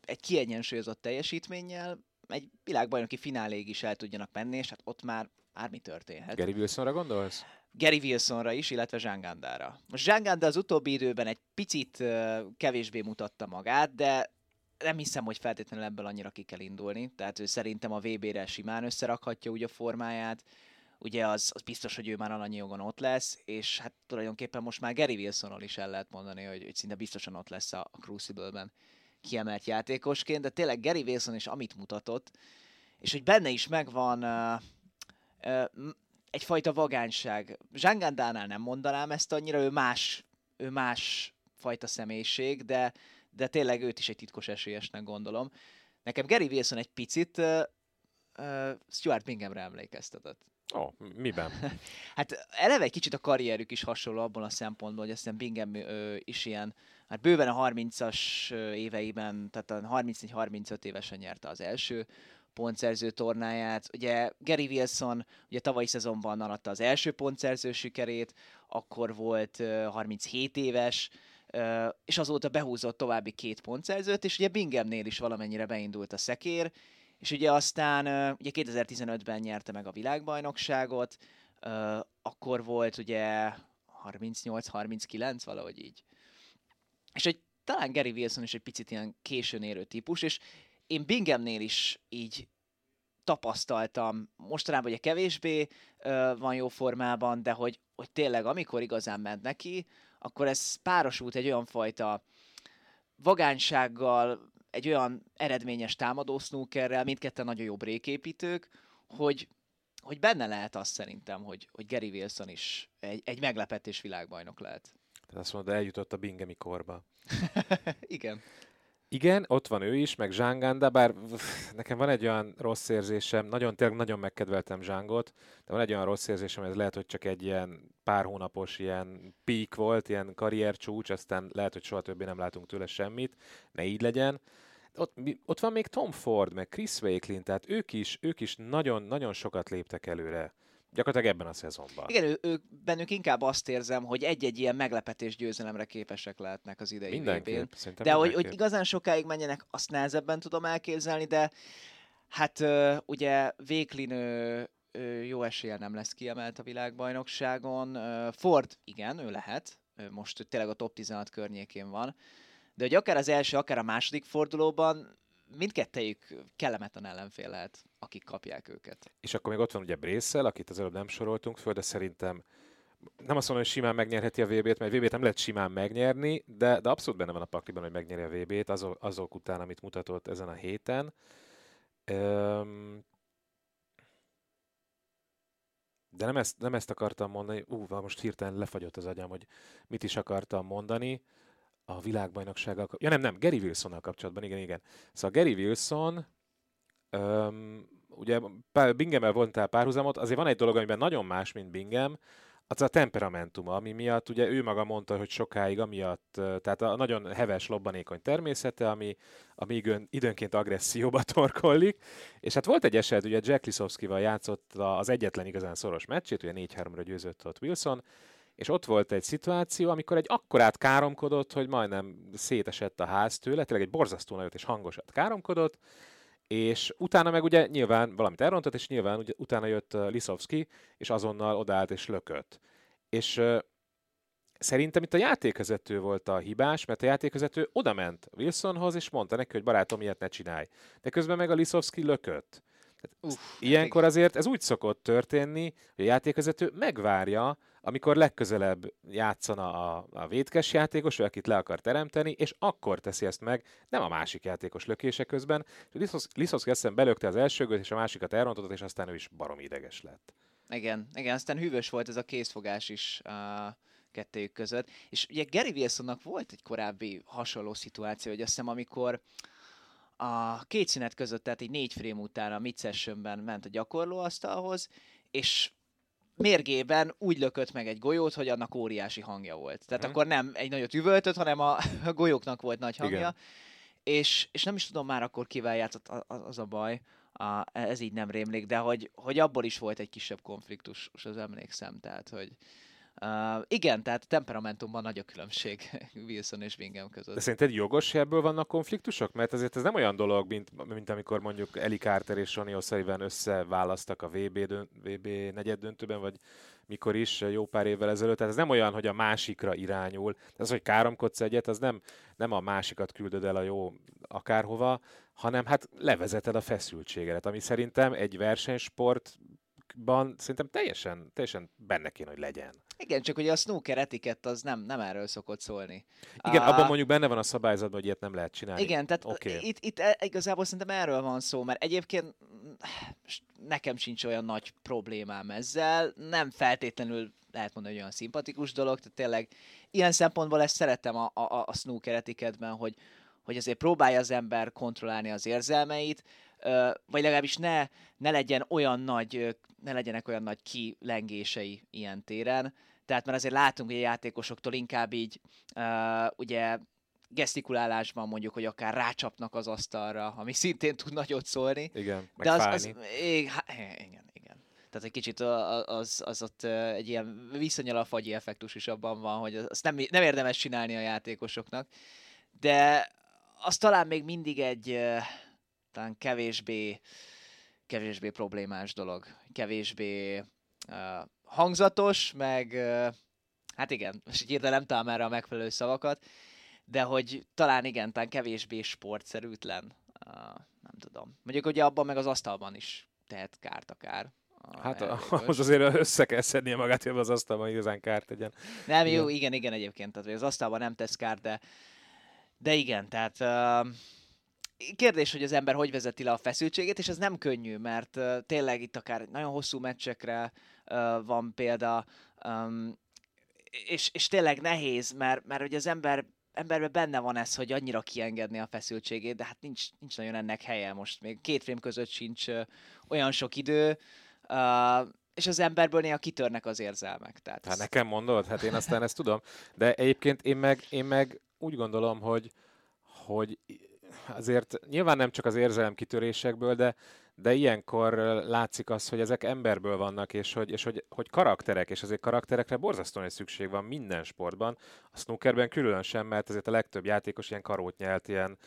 egy kiegyensúlyozott teljesítménnyel egy világbajnoki fináléig is el tudjanak menni, és hát ott már bármi történhet. Gary Wilsonra gondolsz? Gary Wilsonra is, illetve Zhang Andára. Most Zhang Anda az utóbbi időben egy picit kevésbé mutatta magát, de nem hiszem, hogy feltétlenül ebből annyira ki kell indulni. Tehát ő szerintem a VB-re simán összerakhatja úgy a formáját. Ugye az biztos, hogy ő már alanyi jogon ott lesz, és hát tulajdonképpen most már Gary Wilsonról is el lehet mondani, hogy szinte biztosan ott lesz a Crucible-ben kiemelt játékosként, de tényleg Gary Wilson is amit mutatott, és hogy benne is megvan egyfajta vagányság. Zhang Andánál nem mondanám ezt annyira, ő más fajta személyiség, de tényleg őt is egy titkos esélyesnek gondolom. Nekem Gary Wilson egy picit Stuart Binghamre emlékeztetett. Oh, miben? Hát eleve egy kicsit a karrierük is hasonló abban a szempontból, hogy aztán Bingham is ilyen, hát bőven a 30-as éveiben, tehát a 34-35 évesen nyerte az első pontszerző tornáját. Ugye Gary Wilson ugye tavalyi szezonban aratta az első pontszerző sikerét, akkor volt 37 éves, és azóta behúzott további 2 pontszerzőt, és ugye Binghamnél is valamennyire beindult a szekér, és ugye aztán ugye 2015-ben nyerte meg a világbajnokságot, akkor volt ugye 38-39, valahogy így. És hogy talán Gary Wilson is egy picit ilyen későn érő típus, és én Binghamnél is így tapasztaltam, mostanában ugye kevésbé van jó formában, de hogy tényleg amikor igazán ment neki, akkor ez párosult egy olyan fajta vagánysággal, egy olyan eredményes támadó snookerrel, mindketten nagyon jó breaképítők, hogy benne lehet azt szerintem, hogy Gary Wilson is egy meglepetés világbajnok lehet. Tehát azt mondod, eljutott a Binghami korba. Igen. Igen, ott van ő is, meg Zhang Anda, bár nekem van egy olyan rossz érzésem, tényleg nagyon megkedveltem Zhangot, de van egy olyan rossz érzésem, ez lehet, hogy csak egy ilyen pár hónapos ilyen peak volt, ilyen karriercsúcs, aztán lehet, hogy soha többé nem látunk tőle semmit, ne így legyen. Ott van még Tom Ford, meg Chris Wakelin, tehát ők is nagyon-nagyon sokat léptek előre. Gyakorlatilag ebben a szezonban. Igen, bennük inkább azt érzem, hogy egy-egy ilyen meglepetés győzelemre képesek lehetnek az idei VB-n. De hogy igazán sokáig menjenek, azt nehezebben tudom elképzelni, de hát ugye Wakelin jó eséllyel nem lesz kiemelt a világbajnokságon. Ford, igen, ő lehet. Most tényleg a top 16 környékén van. De hogy akár az első, akár a második fordulóban mindkettejük kellemetlen ellenfél lehet, akik kapják őket. És akkor még ott van ugye Brecel, akit az előbb nem soroltunk föl, de szerintem nem azt mondom, hogy simán megnyerheti a VB-t, mert VB-t nem lehet simán megnyerni, de abszolút benne van a pakliban, hogy megnyeri a VB-t azok után, amit mutatott ezen a héten. De nem ezt akartam mondani. Most hirtelen lefagyott az agyam, hogy mit is akartam mondani. A világbajnoksággal nem, Gary Wilsonnal kapcsolatban, igen. Szóval Gary Wilson, ugye Bingham-el vontál párhuzamot, azért van egy dolog, amiben nagyon más, mint Bingham, az a temperamentuma, ami miatt ugye ő maga mondta, hogy sokáig amiatt, tehát a nagyon heves, lobbanékony természete, ami időnként agresszióba torkollik, és hát volt egy eset, ugye Jack Lisowskival játszott az egyetlen igazán szoros meccsét, ugye 4-3-ra győzött ott Wilson, és ott volt egy szituáció, amikor egy akkorát káromkodott, hogy majdnem szétesett a ház tőle, tényleg egy borzasztó nagyot és hangosat káromkodott, és utána meg ugye nyilván valamit elrontott, és nyilván ugye utána jött Lisowski, és azonnal odaállt és lökött. És szerintem itt a játékvezető volt a hibás, mert a játékvezető odament Wilsonhoz, és mondta neki, hogy barátom, ilyet ne csinálj. De közben meg a Lisowski lökött. Ilyenkor azért ez úgy szokott történni, hogy a játékvezető megvárja, amikor legközelebb játszana a vétkes játékos, vagy akit le akar teremteni, és akkor teszi ezt meg, nem a másik játékos lökése közben. Lisowski aztán belökte az elsőgöt, és a másikat elrontotta, és aztán ő is baromi ideges lett. Igen, igen, aztán hűvös volt ez a készfogás is kettőjük között. És ugye Gary Wilsonnak volt egy korábbi hasonló szituáció, hogy azt hiszem, amikor a két szünet között, tehát így 4 frame után a mid-sessionben ment a gyakorlóasztalhoz, és mérgében úgy lökött meg egy golyót, hogy annak óriási hangja volt. Tehát akkor nem egy nagyot üvöltött, hanem a golyóknak volt nagy hangja. És nem is tudom már akkor kivel játszott, az a baj. Ez így nem rémlik, de hogy abból is volt egy kisebb konfliktus, az emlékszem. Tehát, hogy igen, tehát temperamentumban nagy a különbség Wilson és Bingham között. De szerinted jogos, ebből vannak konfliktusok? Mert ezért ez nem olyan dolog, mint amikor mondjuk Eli Carter és Ronnie O'Sullivan összeválasztak a VB negyeddöntőben, vagy mikor is, jó pár évvel ezelőtt. Tehát ez nem olyan, hogy a másikra irányul. Ez, hogy káromkodsz egyet, az nem a másikat küldöd el a jó akárhova, hanem hát levezeted a feszültségedet, ami szerintem egy versenysport szerintem teljesen benne kéne, hogy legyen. Igen, csak ugye a snooker etikett az nem erről szokott szólni. Igen, abban mondjuk benne van a szabályzatban, hogy ilyet nem lehet csinálni. Igen, tehát itt igazából szerintem erről van szó, mert egyébként nekem sincs olyan nagy problémám ezzel, nem feltétlenül lehet mondani, hogy olyan szimpatikus dolog, tehát tényleg ilyen szempontból ezt szeretem a snooker etikettben, hogy azért próbálja az ember kontrollálni az érzelmeit, vagy legalábbis ne legyenek olyan nagy kilengései ilyen téren. Tehát már azért látunk, hogy a játékosoktól inkább így ugye gesztikulálásban mondjuk, hogy akár rácsapnak az asztalra, ami szintén tud nagyot szólni. Igen, de igen. Tehát egy kicsit az ott egy ilyen viszonyal a fagyi effektus is abban van, hogy azt nem érdemes csinálni a játékosoknak. De az talán még mindig egy talán kevésbé problémás dolog, kevésbé hangzatos, meg hát igen, és így nem találom erre a megfelelő szavakat, de hogy talán igen, talán kevésbé sportszerűtlen, nem tudom. Mondjuk ugye abban meg az asztalban is tehet kárt akár. Hát most azért össze kell szednie magát, hogy az asztalban igazán kárt tegyen. Nem, jó, igen, egyébként, tehát az asztalban nem tesz kárt, de igen, tehát... kérdés, hogy az ember hogy vezeti le a feszültségét, és ez nem könnyű, mert tényleg itt akár nagyon hosszú meccsekre van példa, és tényleg nehéz, mert hogy az emberben benne van ez, hogy annyira kiengedni a feszültségét, de hát nincs nagyon ennek helye most. Még 2 frame között sincs olyan sok idő, és az emberből néha kitörnek az érzelmek. Tehát hát nekem mondod? Hát én aztán ezt tudom. De egyébként én meg úgy gondolom, hogy azért nyilván nem csak az érzelem kitörésekből, de ilyenkor látszik az, hogy ezek emberből vannak, és hogy karakterek, és azért karakterekre borzasztóan szükség van minden sportban. A snookerben különösen, mert azért a legtöbb játékos ilyen karót nyelt, ilyen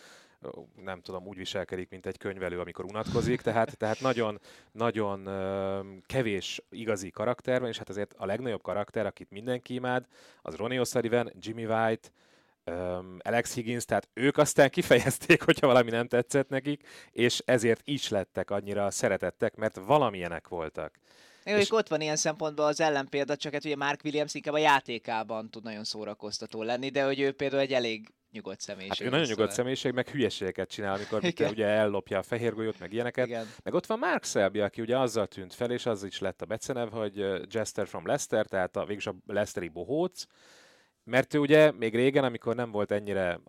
nem tudom, úgy viselkedik, mint egy könyvelő, amikor unatkozik, tehát nagyon, nagyon kevés igazi karakter van, és hát azért a legnagyobb karakter, akit mindenki imád, az Ronnie O'Sullivan, Jimmy White, Alex Higgins, tehát ők aztán kifejezték, hogyha valami nem tetszett nekik, és ezért is lettek annyira szeretettek, mert valamilyenek voltak. Jó, és ott van ilyen szempontból az ellenpélda, csak hát ugye Mark Williams inkább a játékában tud nagyon szórakoztató lenni, de hogy ő például egy elég nyugodt személyiség. Hát ő nagyon nyugodt személyiség, meg hülyeségeket csinál, amikor ugye ellopja a fehér golyót, meg ilyeneket. Igen. Meg ott van Mark Selby, aki ugye azzal tűnt fel, és az is lett a becenev, hogy Jester from Leicester, tehát végülis a leicesteri bohóc. Mert ő ugye még régen, amikor nem volt ennyire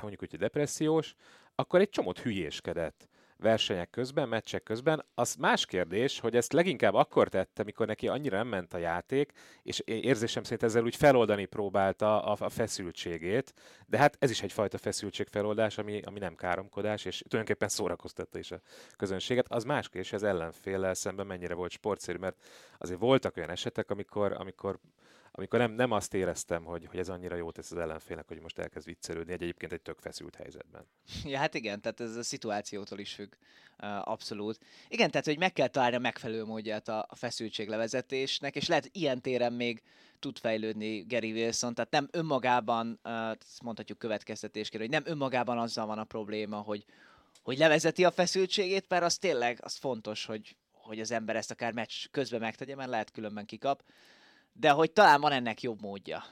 mondjuk úgy, depressziós, akkor egy csomót hülyéskedett versenyek közben, meccsek közben. Az más kérdés, hogy ezt leginkább akkor tette, mikor neki annyira nem ment a játék, és érzésem szerint ezzel úgy feloldani próbálta a feszültségét, de hát ez is egyfajta feszültségfeloldás, ami nem káromkodás, és tulajdonképpen szórakoztatta is a közönséget. Az más kérdés, az ellenféllel szemben mennyire volt sportszerű, mert azért voltak olyan esetek, amikor nem azt éreztem, hogy ez annyira jó tesz az ellenfélnek, hogy most elkezd viccelődni, egyébként egy tök feszült helyzetben. Ja, hát igen, tehát ez a szituációtól is függ, abszolút. Igen, tehát hogy meg kell találni a megfelelő módját a feszültséglevezetésnek, és lehet, ilyen téren még tud fejlődni Gary Wilson, tehát nem önmagában, mondhatjuk következtetésként, hogy nem önmagában azzal van a probléma, hogy hogy levezeti a feszültségét, mert az tényleg az fontos, hogy az ember ezt akár meccs közben megtegye, mert lehet különben kikap, de hogy talán van ennek jobb módja.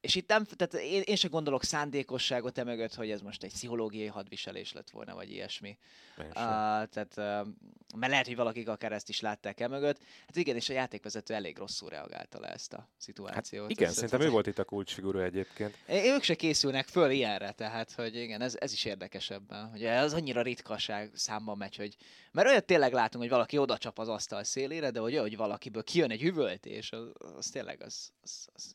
És itt nem, tehát én sem gondolok szándékosságot emögött, hogy ez most egy pszichológiai hadviselés lett volna, vagy ilyesmi. Mert lehet, hogy valakik akár ezt is látták emögött. Hát igen, és a játékvezető elég rosszul reagálta le ezt a szituációt. Hát igen, szerintem ő volt itt a kulcsfigura egyébként. Ők se készülnek föl ilyenre, tehát, hogy igen, ez is érdekes ebben. Ugye az annyira ritkaság számban megy, hogy... Mert olyat tényleg látunk, hogy valaki oda csap az asztal szélére, de hogy valakiből kijön egy üvöltés, az tényleg az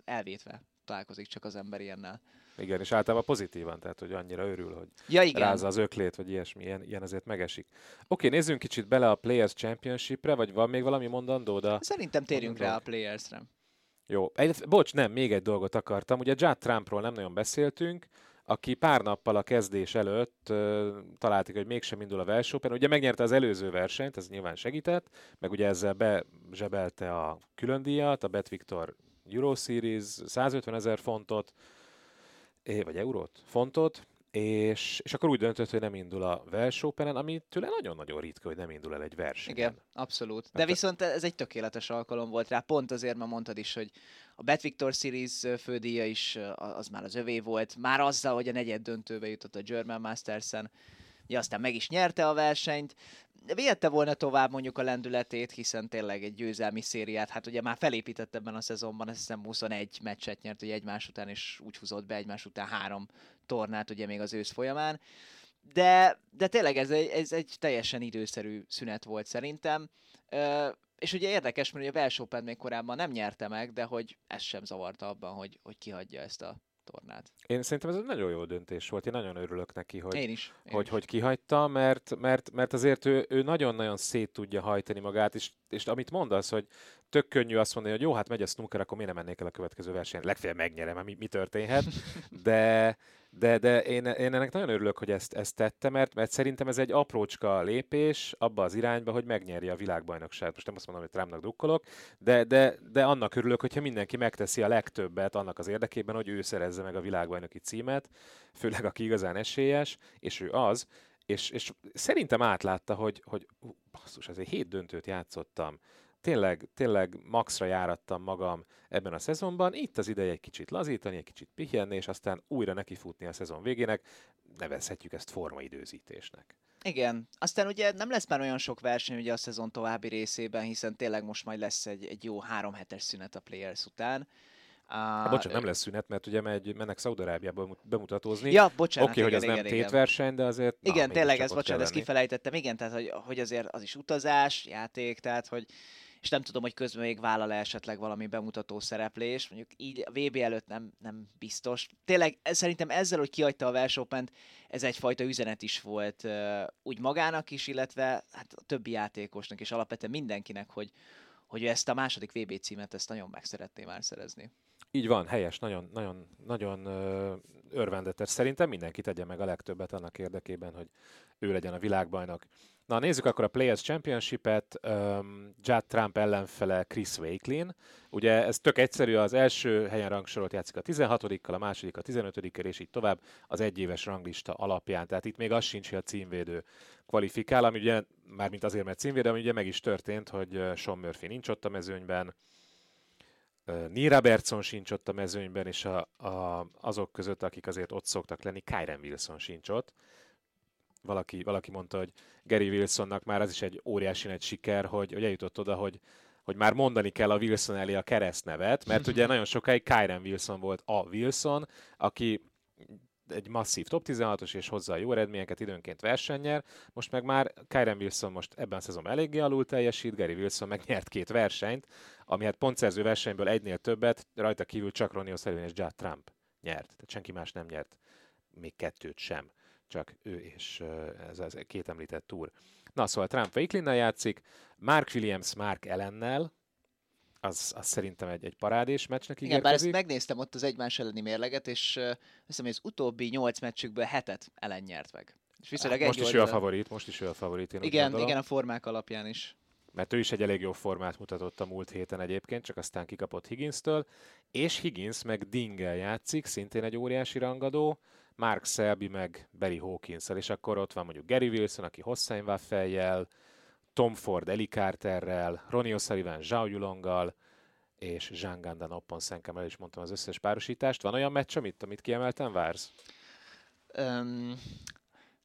elvétve találkozik csak az ember ilyennel. Igen, és általában pozitívan, tehát hogy annyira örül, hogy rázza az öklét, vagy ilyesmi, ilyen azért megesik. Oké, nézzünk kicsit bele a Players Championshipre, vagy van még valami mondandód? Szerintem térjünk rá a Playersre. Jó, még egy dolgot akartam, ugye Judd Trumpról nem nagyon beszéltünk, aki pár nappal a kezdés előtt találták, hogy mégsem indul a Welsh Open. Ugye megnyerte az előző versenyt, ez nyilván segített, meg ugye ezzel bezsebelte a külön díjat, a BetVictor Euro Series, 150 000 fontot, vagy eurót, fontot, és akkor úgy döntött, hogy nem indul a Welsh Openen, ami tőle nagyon-nagyon ritka, hogy nem indul el egy versenyen. Igen, abszolút. De viszont ez egy tökéletes alkalom volt rá, pont azért, mert mondtad is, hogy a BetVictor Series fődíja is, az már az övé volt, már azzal, hogy a negyed döntőbe jutott a German Mastersen, ugye aztán meg is nyerte a versenyt, vihette volna tovább mondjuk a lendületét, hiszen tényleg egy győzelmi szériát, hát ugye már felépített ebben a szezonban, azt hiszem 21 meccset nyert ugye egymás után, és úgy húzott be egymás után 3 tornát ugye még az ősz folyamán. De tényleg ez egy teljesen időszerű szünet volt szerintem. És ugye érdekes, mert ugye a Welsh Open még korábban nem nyerte meg, de hogy ez sem zavarta abban, hogy kihagyja ezt a tornát. Én szerintem ez egy nagyon jó döntés volt, én nagyon örülök neki, hogy hogy kihagyta, mert azért ő nagyon-nagyon szét tudja hajtani magát, és amit mondasz, hogy tök könnyű azt mondani, hogy jó, hát megy a snooker, akkor miért nem mennék el a következő versenyre? Legfeljebb megnyerem, mert mi történhet? De én ennek nagyon örülök, hogy ezt tette, mert szerintem ez egy aprócska lépés abba az irányba, hogy megnyerje a világbajnokságot. Most nem azt mondom, hogy Trumpnak drukkolok, de annak örülök, hogyha mindenki megteszi a legtöbbet annak az érdekében, hogy ő szerezze meg a világbajnoki címet, főleg aki igazán esélyes, és ő az. És szerintem átlátta, hogy basszus, azért 7 döntőt játszottam. Tényleg maxra járattam magam ebben a szezonban, itt az ideje egy kicsit lazítani, egy kicsit pihenni, és aztán újra nekifutni a szezon végének, nevezhetjük ezt formaidőzítésnek. Igen, aztán ugye nem lesz már olyan sok verseny ugye a szezon további részében, hiszen tényleg most majd lesz egy jó 3 hetes szünet a Players után. Nem lesz szünet, mert ugye mennek Szaúd-Arábiába bemutatózni. Ja, bocsánat. Oké, hogy ez nem tétverseny, de azért... Igen, tényleg ez, bocsánat, ezt kifelejtettem. Igen, tehát hogy azért az is utazás, játék, tehát hogy... És nem tudom, hogy közben még vállal esetleg valami bemutató szereplés, mondjuk így a VB előtt nem biztos. Tényleg szerintem ezzel, hogy kihagyta a Welsh Opent, ez egyfajta üzenet is volt úgy magának is, illetve hát a többi játékosnak, és alapvetően mindenkinek, hogy ezt a második VB címet ezt nagyon meg szeretné már szerezni. Így van, helyes, nagyon örvendetes. Szerintem mindenki tegye meg a legtöbbet annak érdekében, hogy ő legyen a világbajnok. Na, nézzük akkor a Players Championship-et. Judd Trump ellenfele Chris Wakelin. Ugye ez tök egyszerű, az első helyen rangsorolt játszik a 16-kal, a második a 15-kal, és így tovább az egyéves ranglista alapján. Tehát itt még az sincs, hogy a címvédő kvalifikál, ami ugye, mármint azért, mert címvédő, ami ugye meg is történt, hogy Shaun Murphy nincs ott a mezőnyben, Neil Robertson sincs ott a mezőnyben, és azok között, akik azért ott szoktak lenni, Kyren Wilson sincs ott. Valaki mondta, hogy Gary Wilsonnak már az is egy óriási nagy siker, hogy eljutott oda, hogy már mondani kell a Wilson elé a keresztnevet, mert ugye nagyon sokáig Kyren Wilson volt a Wilson, aki egy masszív top 16-os, és hozzá jó eredményeket, időnként versennyel. Most meg már Kyren Wilson most ebben a szezonban eléggé alul teljesít, Gary Wilson meg nyert 2 versenyt, ami hát pontszerző versenyből 1-nél többet, rajta kívül csak Ronnie O'Sullivan és Judd Trump nyert. Tehát senki más nem nyert, még 2-t sem. Csak ő és ez az 2 említett túr. Na, szóval Trump Wakelinnel játszik, Mark Williams Mark Allennel, az szerintem egy parádés meccsnek ígérkezik. Igen, bár ezt megnéztem ott az egymás elleni mérleget, és azt hiszem, hogy az utóbbi 8 meccsükből 7-et Allen nyert meg. És most is ő a favorit. Igen, a formák alapján is. Mert ő is egy elég jó formát mutatott a múlt héten egyébként, csak aztán kikapott Higginstől, és Higgins meg Dinggel játszik, szintén egy óriási rangadó, Mark Selby meg Barry Hawkins-el, és akkor ott van mondjuk Gary Wilson, aki Hossein Waffel-jel, Tom Ford Eli Carterrel, Ronnie O'Sullivan Zhou Yulonggal, és Zhang Anda Noppon Senkem, el is mondtam az összes párosítást. Van olyan meccs, amit kiemelten vársz?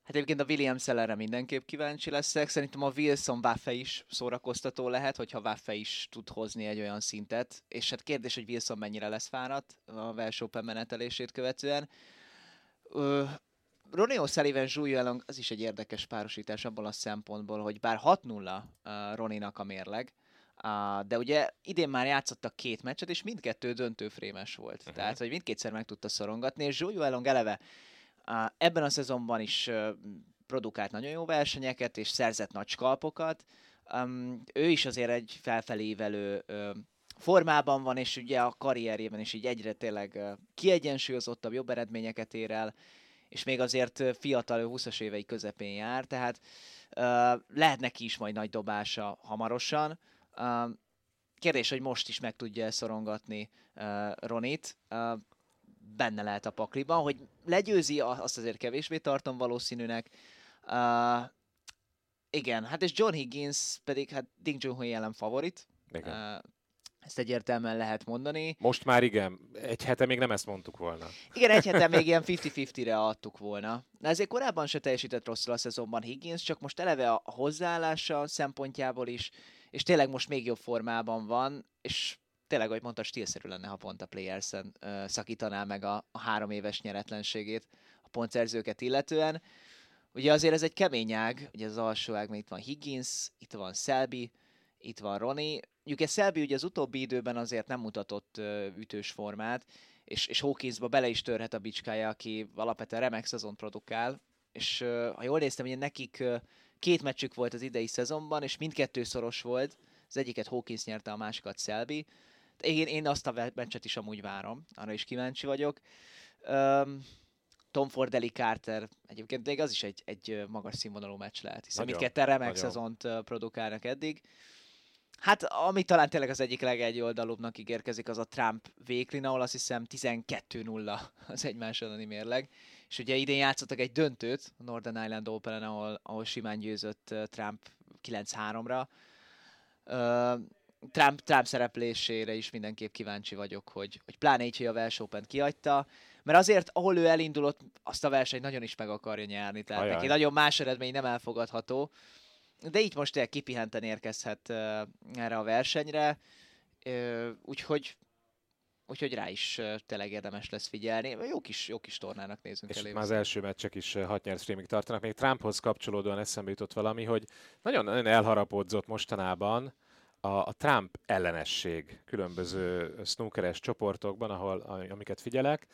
Hát egyébként a Williams ellenre mindenképp kíváncsi leszek. Szerintem a Wilson Waffe is szórakoztató lehet, hogyha Waffe is tud hozni egy olyan szintet. És hát kérdés, hogy Wilson mennyire lesz fáradt a Welsh Open menetelését követően. Ronnie O'Sullivan Zhou Yuelong, az is egy érdekes párosítás abból a szempontból, hogy bár 6-0 Ronnie-nak a mérleg, de ugye idén már játszottak két meccset, és mindkettő döntőfrémes volt. Uh-huh. Tehát, hogy mindkétszer meg tudta szorongatni, és Zhou Yuelong eleve ebben a szezonban is produkált nagyon jó versenyeket, és szerzett nagy skalpokat. Ő is azért egy felfelévelő formában van, és ugye a karrierjében is így egyre tényleg kiegyensúlyozottabb, jobb eredményeket ér el, és még azért fiatal, 20-as évei közepén jár, tehát lehet neki is majd nagy dobása hamarosan. Kérdés, hogy most is meg tudja szorongatni Ronit. Benne lehet a pakliban, hogy legyőzi, azt azért kevésbé tartom valószínűnek. Igen, hát és John Higgins pedig hát Ding Junhui ellen favorit. Ezt egyértelműen lehet mondani. Most már igen, egy hete még nem ezt mondtuk volna. Igen, egy hete még ilyen 50-50-re adtuk volna. Na ezért korábban se teljesített rosszul a szezonban Higgins, csak most eleve a hozzáállása szempontjából is, és tényleg most még jobb formában van, és tényleg, ahogy mondtad, stílszerű lenne, ha pont a Players-en szakítaná meg a 3 éves nyeretlenségét a pontszerzőket illetően. Ugye azért ez egy kemény ág, ugye az alsó ágban itt van Higgins, itt van Selby, itt van Ronnie. Ugye Selby ugye az utóbbi időben azért nem mutatott ütős formát, és Hawkinsba bele is törhet a bicskája, aki alapvetően remek szezont produkál, és ha jól néztem, ugye nekik 2 meccsük volt az idei szezonban, és mindkettő szoros volt, az egyiket Hawkins nyerte, a másikat Selby. Én azt a meccset is amúgy várom, arra is kíváncsi vagyok. Tom Ford Eli Carter, egyébként még az is egy magas színvonalú meccs lehet, hiszen mindketten remek szezont produkálnak eddig. Hát, ami talán tényleg az egyik legegyoldalúbbnak ígérkezik, az a Trump Wakelin, ahol azt hiszem 12-0 az egymás elleni mérleg. És ugye idén játszottak egy döntőt a Northern Ireland Openen, ahol simán győzött Trump 9-3-ra. Trump szereplésére is mindenképp kíváncsi vagyok, hogy pláne így, hogy a Welsh Opent kihagyta, mert azért, ahol ő elindulott, azt a versenyt nagyon is meg akarja nyerni, tehát ajaj, neki nagyon más eredmény nem elfogadható, de így most kipihenten érkezhet erre a versenyre, úgyhogy rá is tényleg érdemes lesz figyelni. Jó kis tornának nézünk elé. És már az első meccsek is 6-0 streamig tartanak. Még Trumphoz kapcsolódóan eszembe jutott valami, hogy nagyon elharapódzott mostanában a Trump ellenesség különböző snookeres csoportokban, amiket figyelek.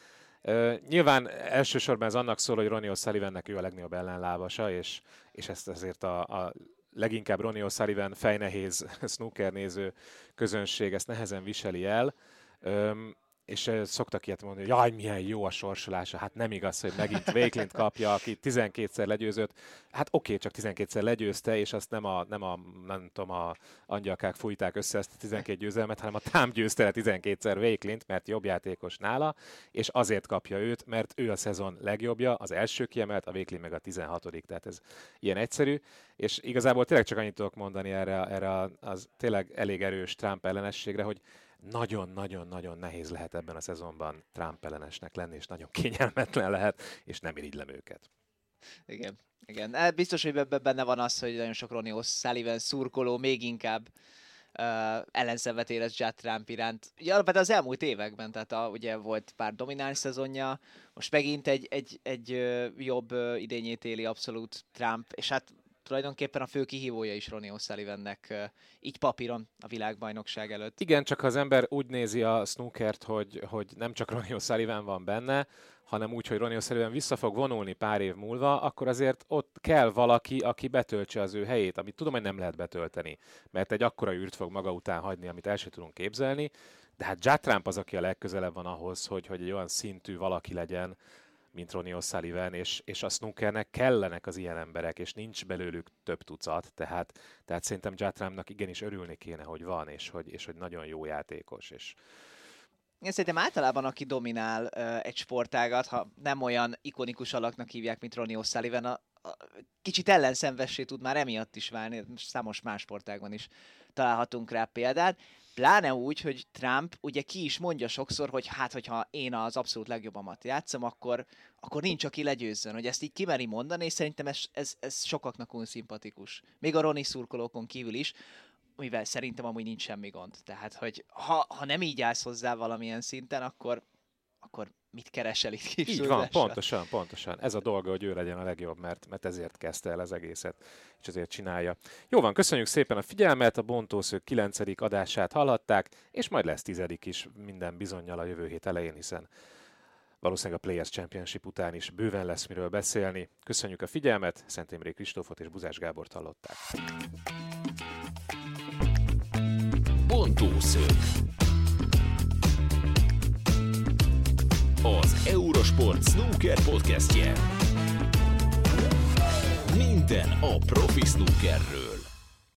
Nyilván elsősorban ez annak szól, hogy Ronnie O'Sullivannek ő a legnagyobb ellenlábasa, és ezt azért a leginkább Ronnie O'Sullivan fejnehéz snooker néző közönség ezt nehezen viseli el. És szoktak ilyet mondani, hogy jaj, milyen jó a sorsolása, hát nem igaz, hogy megint Wakelint kapja, aki 12-szer legyőzött. Hát oké, csak 12-szer legyőzte, és azt nem tudom, a angyalkák fújták össze ezt a 12 győzelmet, hanem a Trump győzte le 12-szer Wakelint, mert jobb játékos nála, és azért kapja őt, mert ő a szezon legjobbja, az első kiemelt, a Wakelin meg a 16-dik, tehát ez ilyen egyszerű. És igazából tényleg csak annyit tudok mondani erre az tényleg elég erős Trump ellenességre, hogy nagyon-nagyon-nagyon nehéz lehet ebben a szezonban Trump ellenesnek lenni, és nagyon kényelmetlen lehet, és nem irigylem őket. Igen. Biztos, hogy benne van az, hogy nagyon sok Ronnie O'Sullivan szurkoló még inkább ellenszenvet érez Judd Trump iránt. Ugye alapvetően az elmúlt években, tehát ugye volt pár domináns szezonja, most megint egy jobb idényét éli abszolút Trump, és hát tulajdonképpen a fő kihívója is Ronnie O'Sullivannek így papíron a világbajnokság előtt. Igen, csak ha az ember úgy nézi a snookert, hogy nem csak Ronnie O'Sullivan van benne, hanem úgy, hogy Ronnie O'Sullivan vissza fog vonulni pár év múlva, akkor azért ott kell valaki, aki betöltse az ő helyét, amit tudom, hogy nem lehet betölteni, mert egy akkora űrt fog maga után hagyni, amit el sem tudunk képzelni, de hát Judd Trump az, aki a legközelebb van ahhoz, hogy egy olyan szintű valaki legyen, mint Ronnie O'Sullivan, és a snookernek kellenek az ilyen emberek, és nincs belőlük több tucat, tehát szerintem Judd Trumpnak igenis örülni kéne, hogy van, és hogy nagyon jó játékos, és Én szerintem általában, aki dominál egy sportágat, ha nem olyan ikonikus alaknak hívják, mint Ronnie O'Sullivan, kicsit ellenszenvessé tud már emiatt is válni, számos más sportágban is találhatunk rá példát. Pláne úgy, hogy Trump ugye ki is mondja sokszor, hogy hát, hogyha én az abszolút legjobbamat játszom, akkor nincs, aki legyőzzön. Hogy ezt így kimeri mondani, és szerintem ez sokaknak unszimpatikus. Még a Ronnie szurkolókon kívül is, mivel szerintem amúgy nincs semmi gond. Tehát, hogy ha nem így állsz hozzá valamilyen szinten, akkor mit keresel itt kis? Így van, pontosan. Ez a dolga, hogy ő legyen a legjobb, mert ezért kezdte el az egészet, és ezért csinálja. Jó van, köszönjük szépen a figyelmet, a Bontószög 9. adását hallhatták, és majd lesz 10. is minden bizonnyal a jövő hét elején, hiszen valószínűleg a Players Championship után is bőven lesz miről beszélni. Köszönjük a figyelmet, Szentimrei Krisztófot és Buzás Gábort hallották. Bontószög. Az Eurosport Snooker podcastje. Minden a profi snookerről.